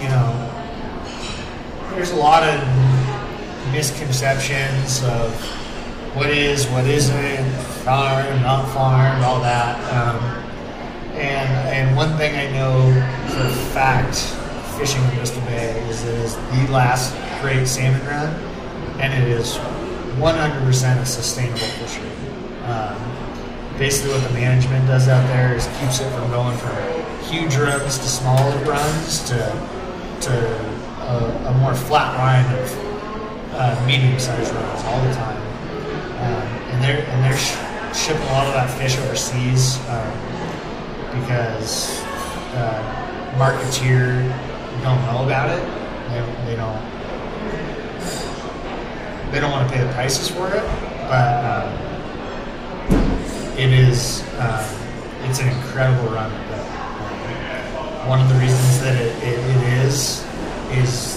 you know, there's a lot of misconceptions of what is, what isn't, farm, not farm, all that. Um, and and one thing I know for a fact, fishing in Bristol Bay, is it is the last great salmon run, and it is one hundred percent a sustainable fishery. Um, basically what the management does out there is keeps it from going from huge runs to smaller runs to to a, a more flat line of uh, medium-sized runs all the time. Um, and they're, and they're sh shipping a lot of that fish overseas um, because uh, markets here don't know about it. They, they don't They don't want to pay the prices for it, but um, it is, um, it's an incredible run. But, um, one of the reasons that it, it, it is is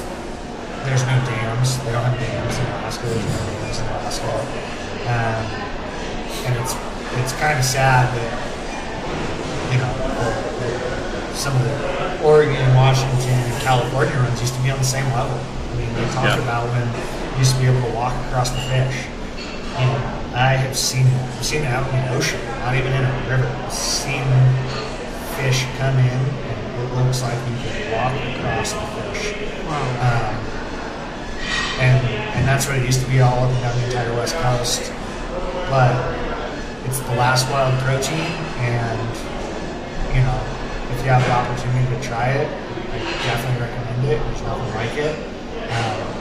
there's no dams. They don't have dams in Alaska. There's no dams in Alaska, um, and it's it's kind of sad that you know the, the, some of the Oregon, Washington, and California runs used to be on the same level. I mean, they talked yeah. about when you used to be able to walk across the fish. You know, I have seen it. I've seen it out in the ocean, not even in a river. I've seen fish come in, and it looks like you can walk across the fish. Wow. Um, and and that's what it used to be all up and down the entire West Coast. But it's the last wild protein, and you know, if you have the opportunity to try it, I definitely recommend it. There's nothing like it. Um,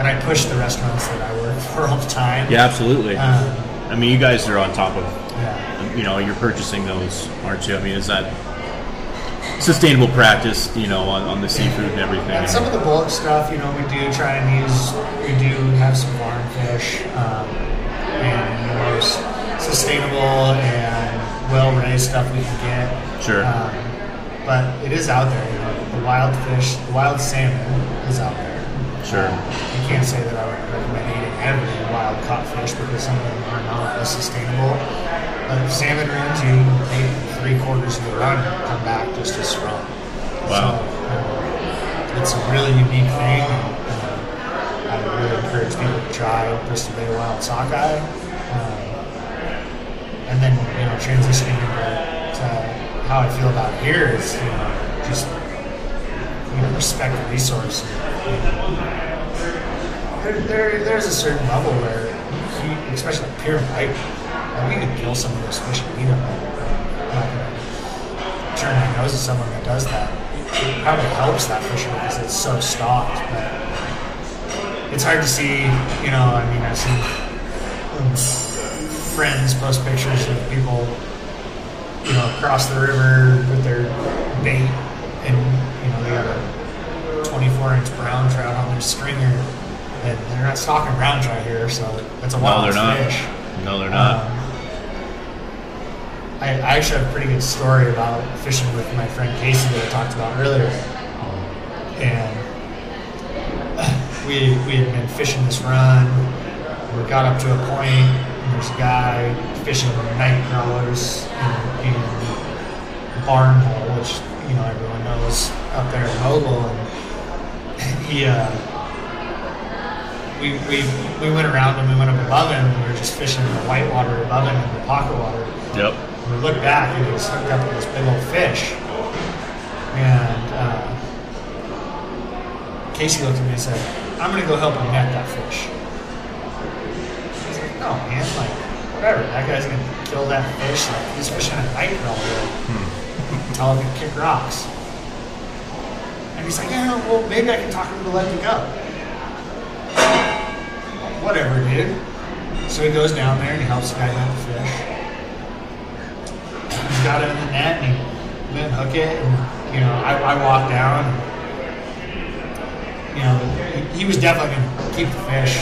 And I push the restaurants that I work for all the time. Yeah, absolutely. Um, I mean, you guys are on top of, yeah. you know, you're purchasing those, aren't you? I mean, is that sustainable practice, you know, on, on the seafood and everything? And some of the bulk stuff, you know, we do try and use, we do have some farm fish, um, and the most sustainable and well-raised stuff we can get. Sure. Um, but it is out there, you know, the wild fish, the wild salmon is out there. Sure. Um, I can't say that I would recommend eating every wild caught fish because some of them are not as sustainable. But if salmon runs, you eat three quarters of the run and come back just as strong. Wow. So, um, it's a really unique thing. Uh, I would really encourage people to try Bristol Bay wild sockeye. Um, and then, you know, transitioning to how I feel about it here is, you know, just you know, respect the resource. There, there, there's a certain level where, you, especially like Pyramid Lake, we could kill some of those fish and eat them. I'm not going to turn my nose at someone that does that. It probably helps that fisherman because it's so stocked. But it's hard to see, you know, I mean, I've seen um, friends post pictures of people, you know, across the river with their bait and, you know, they got a twenty-four inch brown trout on their stringer, and they're not stocking brown trout here, so that's a wild no, fish. No, they're not. Um, I, I actually have a pretty good story about fishing with my friend Casey that I talked about earlier, and we we had been fishing this run. We got up to a point, and there's a guy fishing with night crawlers in, in Barn Hole, which you know everyone knows up there in Mobile. And, He, uh, we, we we went around and we went up above him, and we were just fishing in the white water above him in the pocket water. Yep. And we looked back, and he was hooked up with this big old fish. And uh, Casey looked at me and said, "I'm going to go help him net that fish." I was like, "No, man, like, whatever. That guy's going to kill that fish. Like, he's fishing a night all day. Hmm. Tell him to kick rocks." And he's like, yeah, well, maybe I can talk him to let me go. Whatever, dude. So he goes down there and he helps the guy net the fish. He's got it in the net and he went and hook it. And, you know, I, I walked down. And, you know, he, he was definitely going to keep the fish.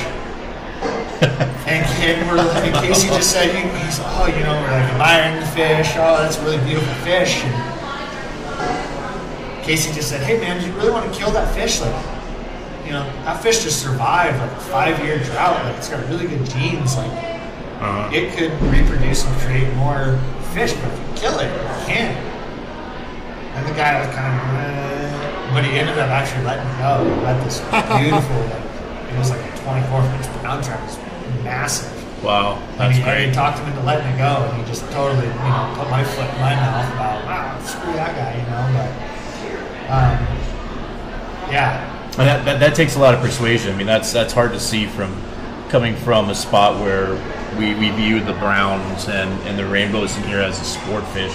and, and we're like, in case he just said, he's like, oh, you know, we're like admiring the fish. Oh, that's a really beautiful fish. And, Casey just said, "Hey man, do you really want to kill that fish? Like, you know, that fish just survived like a five-year drought. Like, it's got really good genes. Like, uh-huh. it could reproduce and create more fish. But if you kill it, you can't." And the guy was kind of, eh. but he ended up actually letting it go. He let this beautiful, like, it was like a twenty-four inch brown trout. It was massive. Wow, that's and he, great. And he talked him into letting it go, and he just totally, you know, put my foot in my mouth about, wow, screw that guy, you know, but. Um, yeah. And that, that that takes a lot of persuasion. I mean, that's that's hard to see from coming from a spot where we, we view the browns and, and the rainbows in here as a sport fish.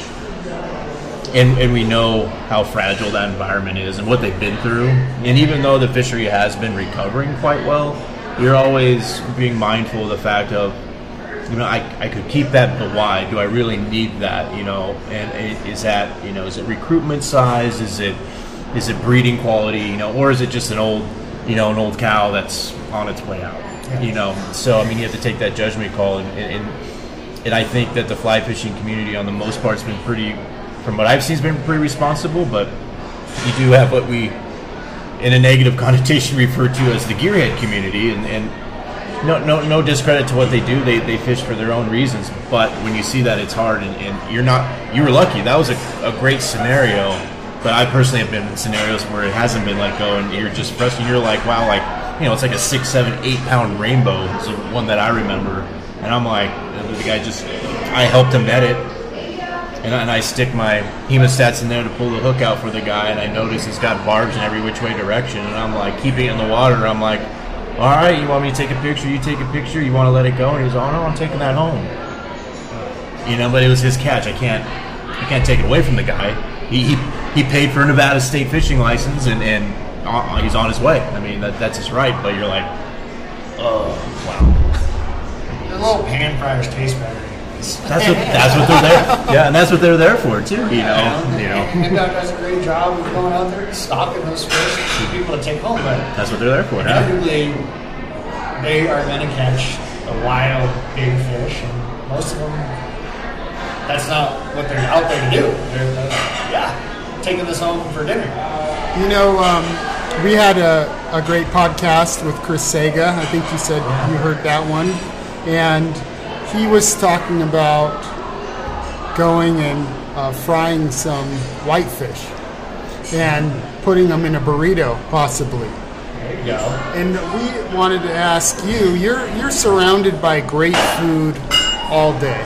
And and we know how fragile that environment is and what they've been through. And even though the fishery has been recovering quite well, you're always being mindful of the fact of, you know, I, I could keep that, but why? Do I really need that, you know? And is that, you know, is it recruitment size? Is it... Is it breeding quality, you know, or is it just an old, you know, an old cow that's on its way out, yeah. you know? So, I mean, you have to take that judgment call, and, and and I think that the fly fishing community, on the most part, has been pretty, from what I've seen, has been pretty responsible, but you do have what we, in a negative connotation, refer to as the gearhead community, and, and no no no discredit to what they do. They they fish for their own reasons, but when you see that, it's hard, and, and you're not, you were lucky. That was a, a great scenario, but I personally have been in scenarios where it hasn't been let go, and you're just pressed, and you're like, wow, like, you know, it's like a six, seven, eight pound rainbow is the one that I remember, and I'm like, the guy just, I helped him net it. And I, and I stick my hemostats in there to pull the hook out for the guy, and I notice he's got barbs in every which way direction, and I'm like, keeping it in the water, I'm like, all right, you want me to take a picture, you take a picture, you want to let it go? And he's like, oh, no, I'm taking that home. You know, but it was his catch. I can't I can't take it away from the guy. He he, he paid for a Nevada state fishing license, and, and he's on his way. I mean, that that's his right, but you're like, oh, wow. The little pan fryers taste better. That's what that's what they're there. Yeah, and that's what they're there for too. You know, you know. M DOT does a great job of going out there, stopping those fish, for people to take home. But that's what they're there for. Inevitably, huh? They are going to catch the wild big fish, and most of them, that's not what they're out there to do. They're like, yeah, taking this home for dinner. You know, um, we had a, a great podcast with Chris Saga. I think you said yeah. you heard that one, and. He was talking about going and uh, frying some whitefish and putting them in a burrito, possibly. There you go. And we wanted to ask you, you're you're surrounded by great food all day.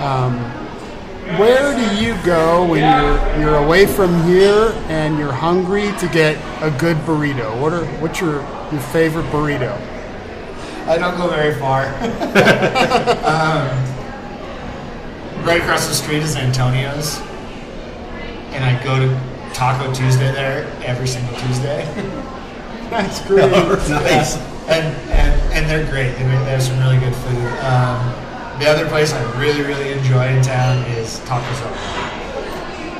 Um, where do you go when you're you're away from here and you're hungry to get a good burrito? What are what's your, your favorite burrito? I don't go very far. um, right across the street is Antonio's, and I go to Taco Tuesday there every single Tuesday. That's great. Oh, nice. Yeah. And, and and they're great. They make, they have some really good food. Um, the other place I really really enjoy in town is Taco Zone.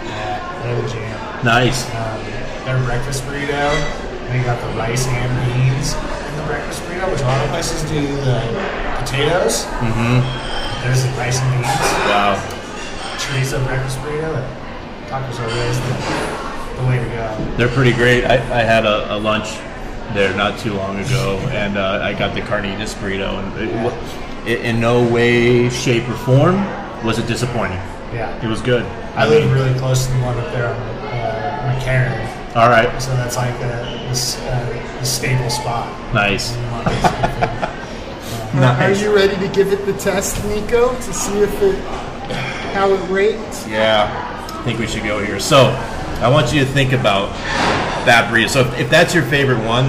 Yeah, they're the jam. Nice. Um, their breakfast burrito. They got the rice and beans. Breakfast burrito, which a lot of places do the potatoes. Mm-hmm. There's the rice and beans. Wow. Chorizo breakfast burrito. Tacos are always the, the way to go. They're pretty great. I, I had a, a lunch there not too long ago, and uh, I got the carnitas burrito, and it, yeah. it, in no way, shape, or form was it disappointing. Yeah. It was good. I, I live mean, really close to the one up there on uh, McCarran. All right. So that's like a, a, a stable spot. Nice. Are you ready to give it the test, Nico, to see if it how it rates? Yeah, I think we should go here. So I want you to think about that burrito. So if, if that's your favorite one,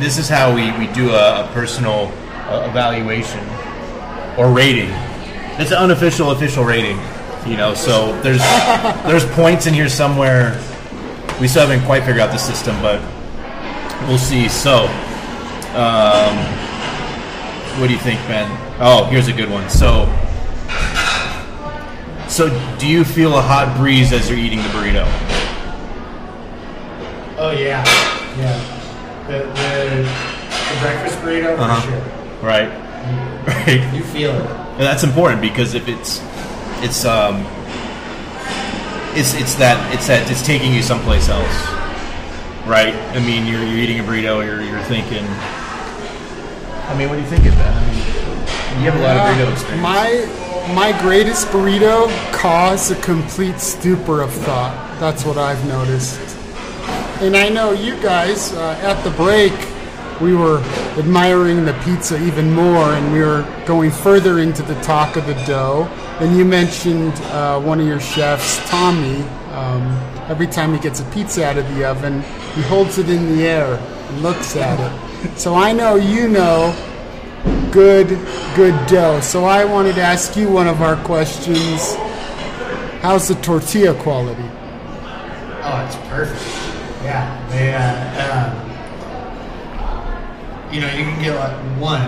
this is how we, we do a, a personal uh, evaluation or rating. It's an unofficial official rating, you know. So there's there's points in here somewhere. We still haven't quite figured out the system, but we'll see. So, um, what do you think, Ben? Oh, here's a good one. So, so do you feel a hot breeze as you're eating the burrito? Oh, yeah. Yeah. The, the, the breakfast burrito, uh-huh. for sure. Right. You, right. You feel it. And that's important because if it's, it's, um, It's it's that it's that it's taking you someplace else, right? I mean, you're you're eating a burrito, you're you're thinking. I mean, what do you think of that? I mean, you have a lot of burrito experience. My my greatest burrito caused a complete stupor of thought. That's what I've noticed, and I know you guys uh, at the break. We were admiring the pizza even more, and we were going further into the talk of the dough. And you mentioned uh, one of your chefs, Tommy, um, every time he gets a pizza out of the oven, he holds it in the air and looks at it. So I know you know good, good dough. So I wanted to ask you one of our questions. How's the tortilla quality? Oh, it's perfect. Yeah. They, uh, um, you know, you can get like one,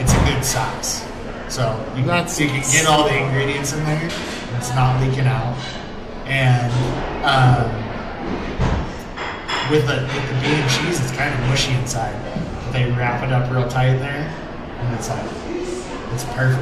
it's a good size. So you can, you can get all the ingredients in there, and it's not leaking out. And um, with, the, with the bean and cheese, it's kind of mushy inside. But they wrap it up real tight there, and it's like, it's perfect,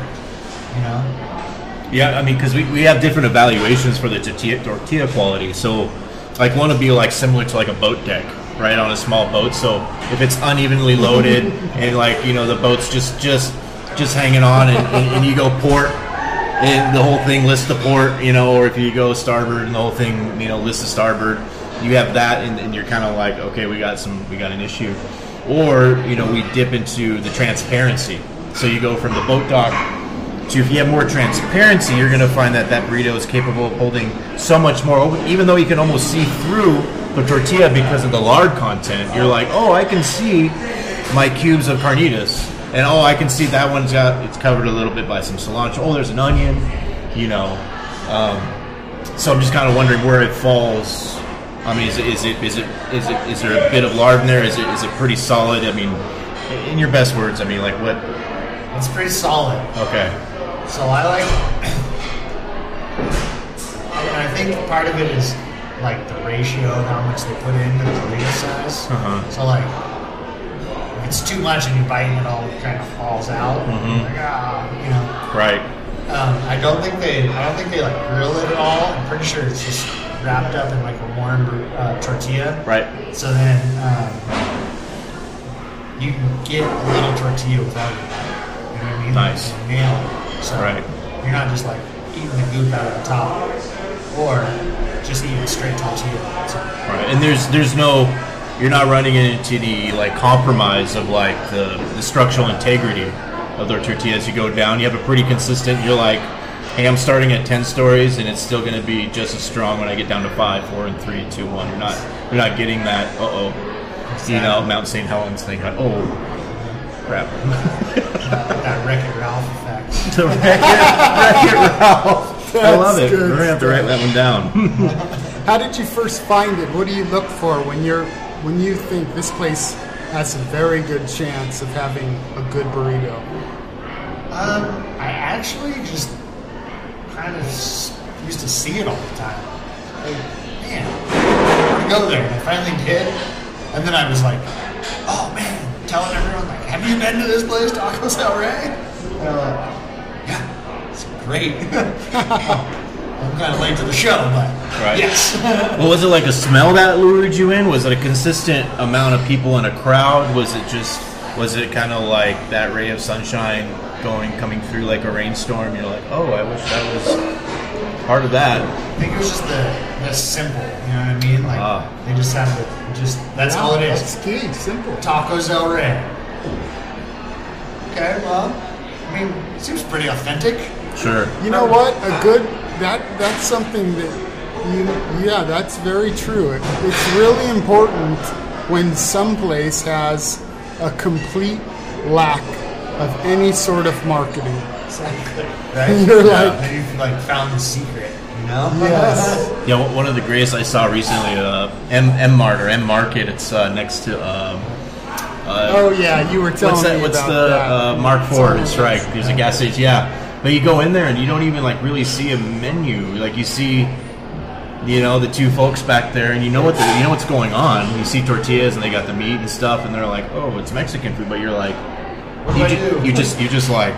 you know? Yeah, I mean, because we, we have different evaluations for the tortilla, tortilla quality. So like want to be like similar to like a boat deck, right, on a small boat. So if it's unevenly loaded and like, you know, the boat's just just just hanging on, and, and, and you go port and the whole thing lists the port, you know, or if you go starboard and the whole thing, you know, lists the starboard, you have that, and, and you're kind of like, okay, we got some, we got an issue. Or, you know, we dip into the transparency. So you go from the boat dock to, if you have more transparency, you're going to find that that burrito is capable of holding so much more. Even though you can almost see through the tortilla because of the lard content, you're like, oh, I can see my cubes of carnitas. And, oh, I can see that one's got, it's covered a little bit by some cilantro. Oh, there's an onion, you know. Um, so I'm just kind of wondering where it falls. I mean, is it, is it is it is it is there a bit of lard in there? Is it is it pretty solid? I mean, in your best words, I mean, like what? It's pretty solid. Okay. So I like, I think part of it is like the ratio of how much they put in to the burrito size. Uh-huh. So like, if it's too much and you bite it, all kind of falls out. Mm-hmm. Like ah, you know. Right. Um, I don't think they I don't think they like grill it at all. I'm pretty sure it's just wrapped up in like a warm uh, tortilla. Right. So then um, you can get a little tortilla without it. You know what I mean? Nice. You nail it. So right. You're not just like eating the goop out of the top, or just eating straight tortilla. So. Right. And there's there's no, you're not running into the like compromise of like the, the structural integrity of the tortilla as you go down. You have a pretty consistent. You're like, hey, I'm starting at ten stories, and it's still going to be just as strong when I get down to five, four, and three, two, one. You're not, you're not getting that. Uh oh, exactly. You know, Mount Saint Helens thing. Like, oh, crap! That Wreck-It Ralph effect. The Wreck-It Ralph. That's I love it. Good. We're gonna have to write that one down. How did you first find it? What do you look for when you're when you think this place has a very good chance of having a good burrito? Um, I actually just. kind of used to see it all the time. Like, man, I want to go there. And I finally did. And then I was like, oh, man, telling everyone, like, have you been to this place, Taco Del Rey? And they're like, yeah, it's great. I'm kind of late to the show, but right. Yes. Well, was it like a smell that lured you in? Was it a consistent amount of people in a crowd? Was it just, was it kind of like that ray of sunshine? Going, coming through like a rainstorm, you're like, oh, I wish that was part of that. I think it was just the, the simple, you know what I mean? Like uh, they just have to, just that's no, all it is. That's key, simple. Taco Del Rey. Okay, well, I mean, it seems pretty authentic. Sure. You know what? A good that that's something that you yeah, that's very true. It, it's really important when someplace has a complete lack of any sort of marketing. Exactly. Right? You're yeah, like... And you've like found the secret, you know? Yes. Yeah, one of the greatest I saw recently, uh, M, M Mart or M Market, it's uh, next to... Um, uh, oh, yeah, you were telling what's that, me what's about the, that. Uh, Mark four, it's right, there's a gas station, yeah. But you go in there and you don't even like really see a menu. Like you see, you know, the two folks back there, and you know what the, you know what's going on. You see tortillas and they got the meat and stuff, and they're like, oh, it's Mexican food, but you're like... What do you, I ju- do? you just you just like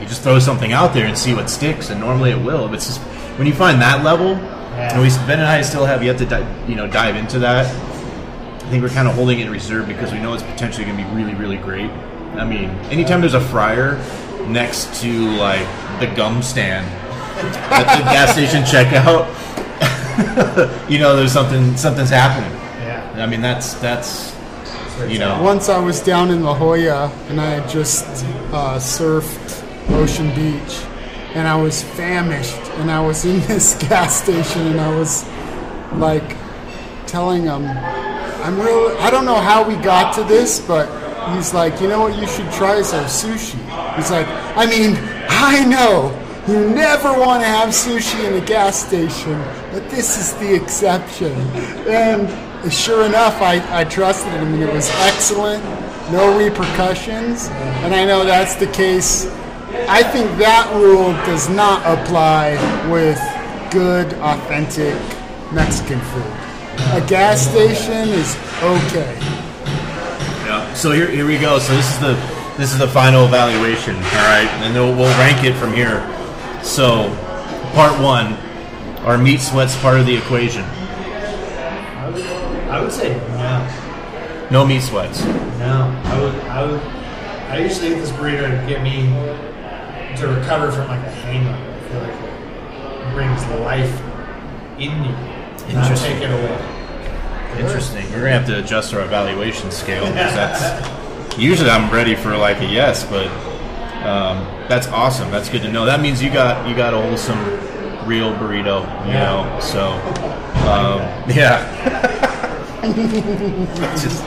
you just throw something out there and see what sticks, and normally it will. But it's just when you find that level, yeah. and we Ben and I still have yet to di- you know dive into that. I think we're kind of holding it in reserve because we know it's potentially going to be really really great. I mean, anytime there's a fryer next to like the gum stand at the gas station checkout, you know there's something something's happening. Yeah, I mean that's that's. You know. Once I was down in La Jolla and I had just uh, surfed Ocean Beach and I was famished and I was in this gas station and I was like telling him, I'm really, I don't know how we got to this, but he's like, you know what you should try is our sushi. He's like, I mean, I know you never want to have sushi in a gas station, but this is the exception. And sure enough, I, I trusted it. I mean, it was excellent, no repercussions, and I know that's the case. I think that rule does not apply with good, authentic Mexican food. A gas station is okay. Yeah. So here, here we go. So this is the this is the final evaluation. All right, and then we'll rank it from here. So, part one, our meat sweat's part of the equation. I would say no. No meat sweats. No, I would. I would. I usually eat this burrito to get me to recover from like a hangover. I feel like it brings life in you. Not take it away. Interesting. We're gonna have to adjust our evaluation scale because that's usually I'm ready for like a yes, but um, that's awesome. That's good to know. That means you got you got a wholesome, real burrito. You yeah. know, so um, yeah. Just,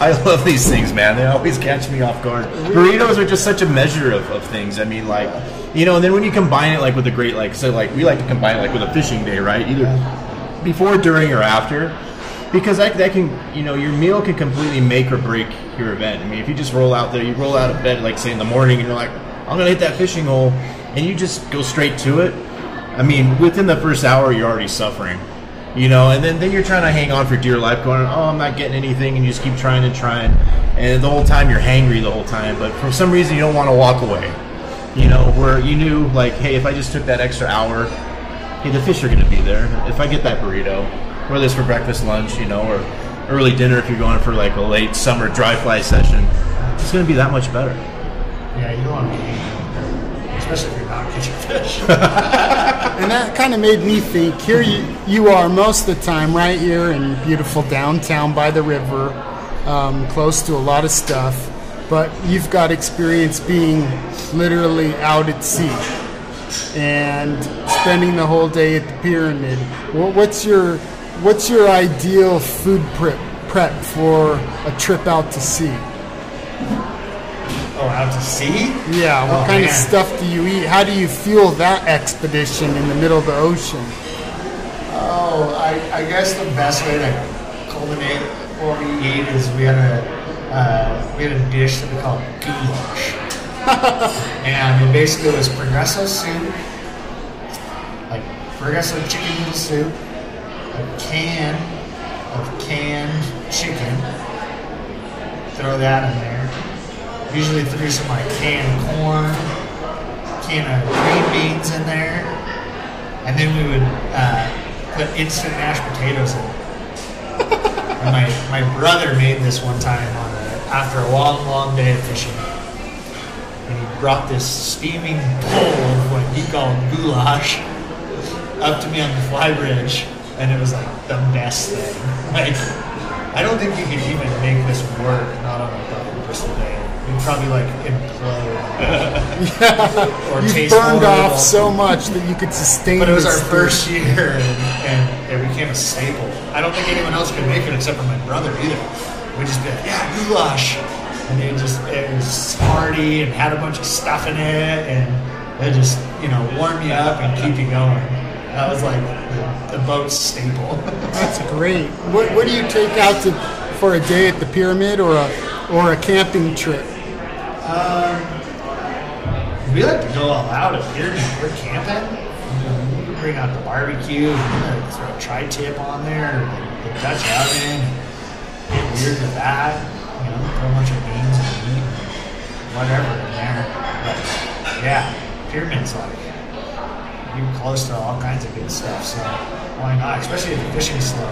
I love these things, man. They always catch me off guard. Burritos are just such a measure of, of things. I mean, like, you know, and then when you combine it, like, with a great, like, so, like, we like to combine it, like, with a fishing day, right? Either before, during, or after. Because that, that can, you know, your meal can completely make or break your event. I mean, if you just roll out there, you roll out of bed, like, say, in the morning, and you're like, I'm going to hit that fishing hole, and you just go straight to it. I mean, within the first hour, you're already suffering. You know, and then, then you're trying to hang on for dear life going, oh, I'm not getting anything, and you just keep trying and trying. And the whole time you're hangry the whole time, but for some reason you don't want to walk away. You know, where you knew, like, hey, if I just took that extra hour, hey, the fish are going to be there. If I get that burrito, whether it's for breakfast, lunch, you know, or early dinner if you're going for, like, a late summer dry fly session, it's going to be that much better. Yeah, you don't want to be hangry, especially if you're not catching fish. And that kind of made me think, here you, you are most of the time right here in beautiful downtown by the river, um, close to a lot of stuff, but you've got experience being literally out at sea and spending the whole day at the pyramid. Well, what's your what's your ideal food prep, prep for a trip out to sea? Oh, out to sea? Yeah, what oh, kind man. of stuff do you eat? How do you fuel that expedition in the middle of the ocean? Oh, I, I guess the best way to culminate what we eat is we had a uh, we had a dish that we called goulash. And it basically was Progresso soup, like Progresso chicken noodle soup, a can of canned chicken, throw that in there. Usually threw some like canned corn, can of green beans in there, and then we would uh, put instant mashed potatoes in it. And my, my brother made this one time on a, after a long, long day of fishing. And he brought this steaming bowl of what he called goulash up to me on the fly bridge, and it was like the best thing. Like, I don't think you could even make this work not on a fucking Bristol Bay. You'd probably like implode. Yeah. Or you taste burned off all. So much that you could sustain. But it was our food. First year, and, and it became a staple. I don't think anyone else could make it except for my brother either. We'd just be like, yeah, goulash, and it just it was hearty and had a bunch of stuff in it, and it just you know warm you up and keep you going. That was like the, the boat's staple. That's great. What what do you take out to for a day at the pyramid or a or a camping trip? Um, we like to go all out if we're, we're camping. You can bring out the barbecue, and throw a tri-tip on there, the Dutch oven, get weird with that. You know, throw a bunch of beans and meat, whatever in there. But yeah, pyramid's like you're close to all kinds of good stuff, so why not? Especially if the fishing's slow.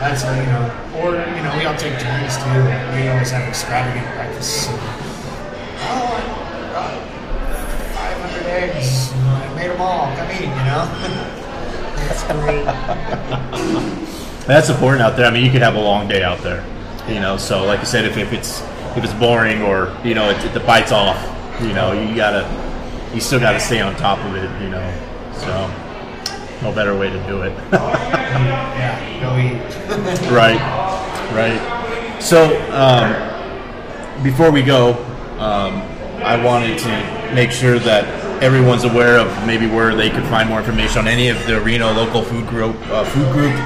That's like, you know, or you know, we all take turns too. Like, we always have extravagant breakfasts. Oh, five hundred eggs. I made them all. Come eat, you know? That's great. That's important out there. I mean, you could have a long day out there, you know? So, like I said, if, if it's if it's boring or, you know, it, it, the bite's off, you know, you gotta, you still gotta stay on top of it, you know? So, no better way to do it. Yeah, go eat. Right, right. So, um, before we go, Um, I wanted to make sure that everyone's aware of maybe where they could find more information on any of the Reno Local Food Group uh, food group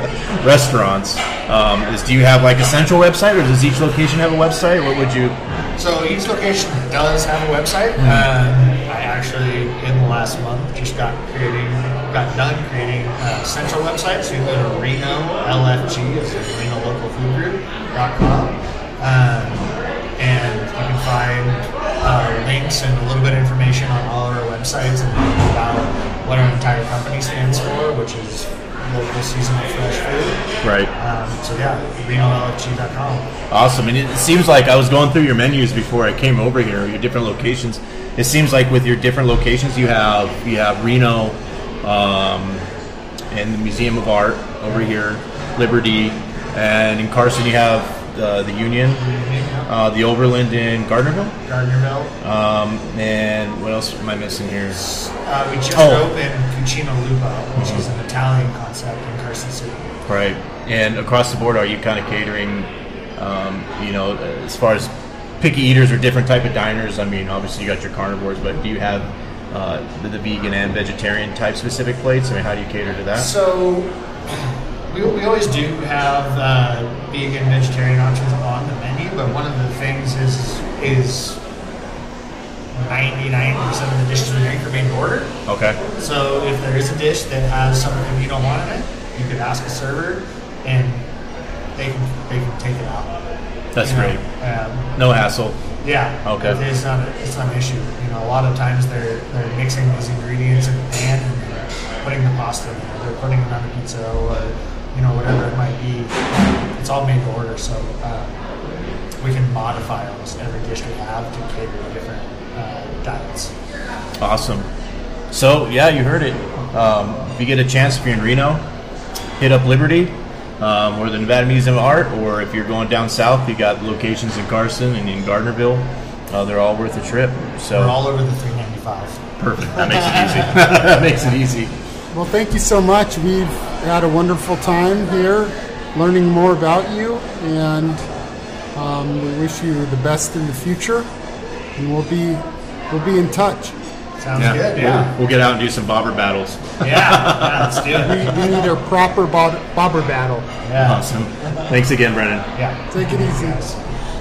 restaurants. Um, is do you have like a central website, or does each location have a website? What would you? So each location does have a website. Mm-hmm. uh, I actually in the last month just got creating got done creating a central website. So you can go to Reno L F G, it's Reno Local Food Group dot com. Um, And you can find uh, links and a little bit of information on all of our websites and about what our entire company stands for, which is local seasonal fresh food. Right. Um, so yeah, Reno L F G dot com. Awesome. And it seems like, I was going through your menus before I came over here, your different locations. It seems like with your different locations, you have you have Reno um, and the Museum of Art over here, Liberty, and in Carson you have uh, the Union, uh, the Overland in Gardnerville. Gardnerville. Um, and what else am I missing here? Uh, we just oh. opened Cucina Lupo, which mm-hmm. is an Italian concept in Carson City. Right. And across the board, are you kind of catering, um, you know, as far as picky eaters or different type of diners? I mean, obviously you got your carnivores, but do you have uh, the, the vegan and vegetarian type specific plates? I mean, how do you cater to that? So we, we always do have uh, vegan, vegetarian options on the menu, but one of the things is is ninety-nine percent of the dishes in your main order. Okay. So if there is a dish that has something you don't want in it, you could ask a server and they can, they can take it out. That's you know, great. Um, no hassle. Yeah. Okay. It's not, it's not an issue. You know, a lot of times they're they're mixing these ingredients in the pan and they're putting the pasta in there, they're putting it on the pizza, or you know, whatever it might be. It's all made to order, so uh, we can modify almost every dish we have to cater to different uh, diets. Awesome. So yeah, you heard it. Um, if you get a chance, if you're in Reno, hit up Liberty. Um, or the Nevada Museum of Art, or if you're going down south, you got locations in Carson and in Gardnerville. Uh, they're all worth a trip. So we're all over the three ninety-five. Perfect. That makes it easy. That makes it easy. Well, thank you so much. We've had a wonderful time here, learning more about you, and um, we wish you the best in the future. And we'll be we'll be in touch. Sounds yeah. good. Yeah. We'll, we'll get out and do some bobber battles. Yeah, yeah, let's do it. We, we need a proper bob, bobber battle. Yeah. Awesome. Thanks again, Brendan. Yeah. Take it easy.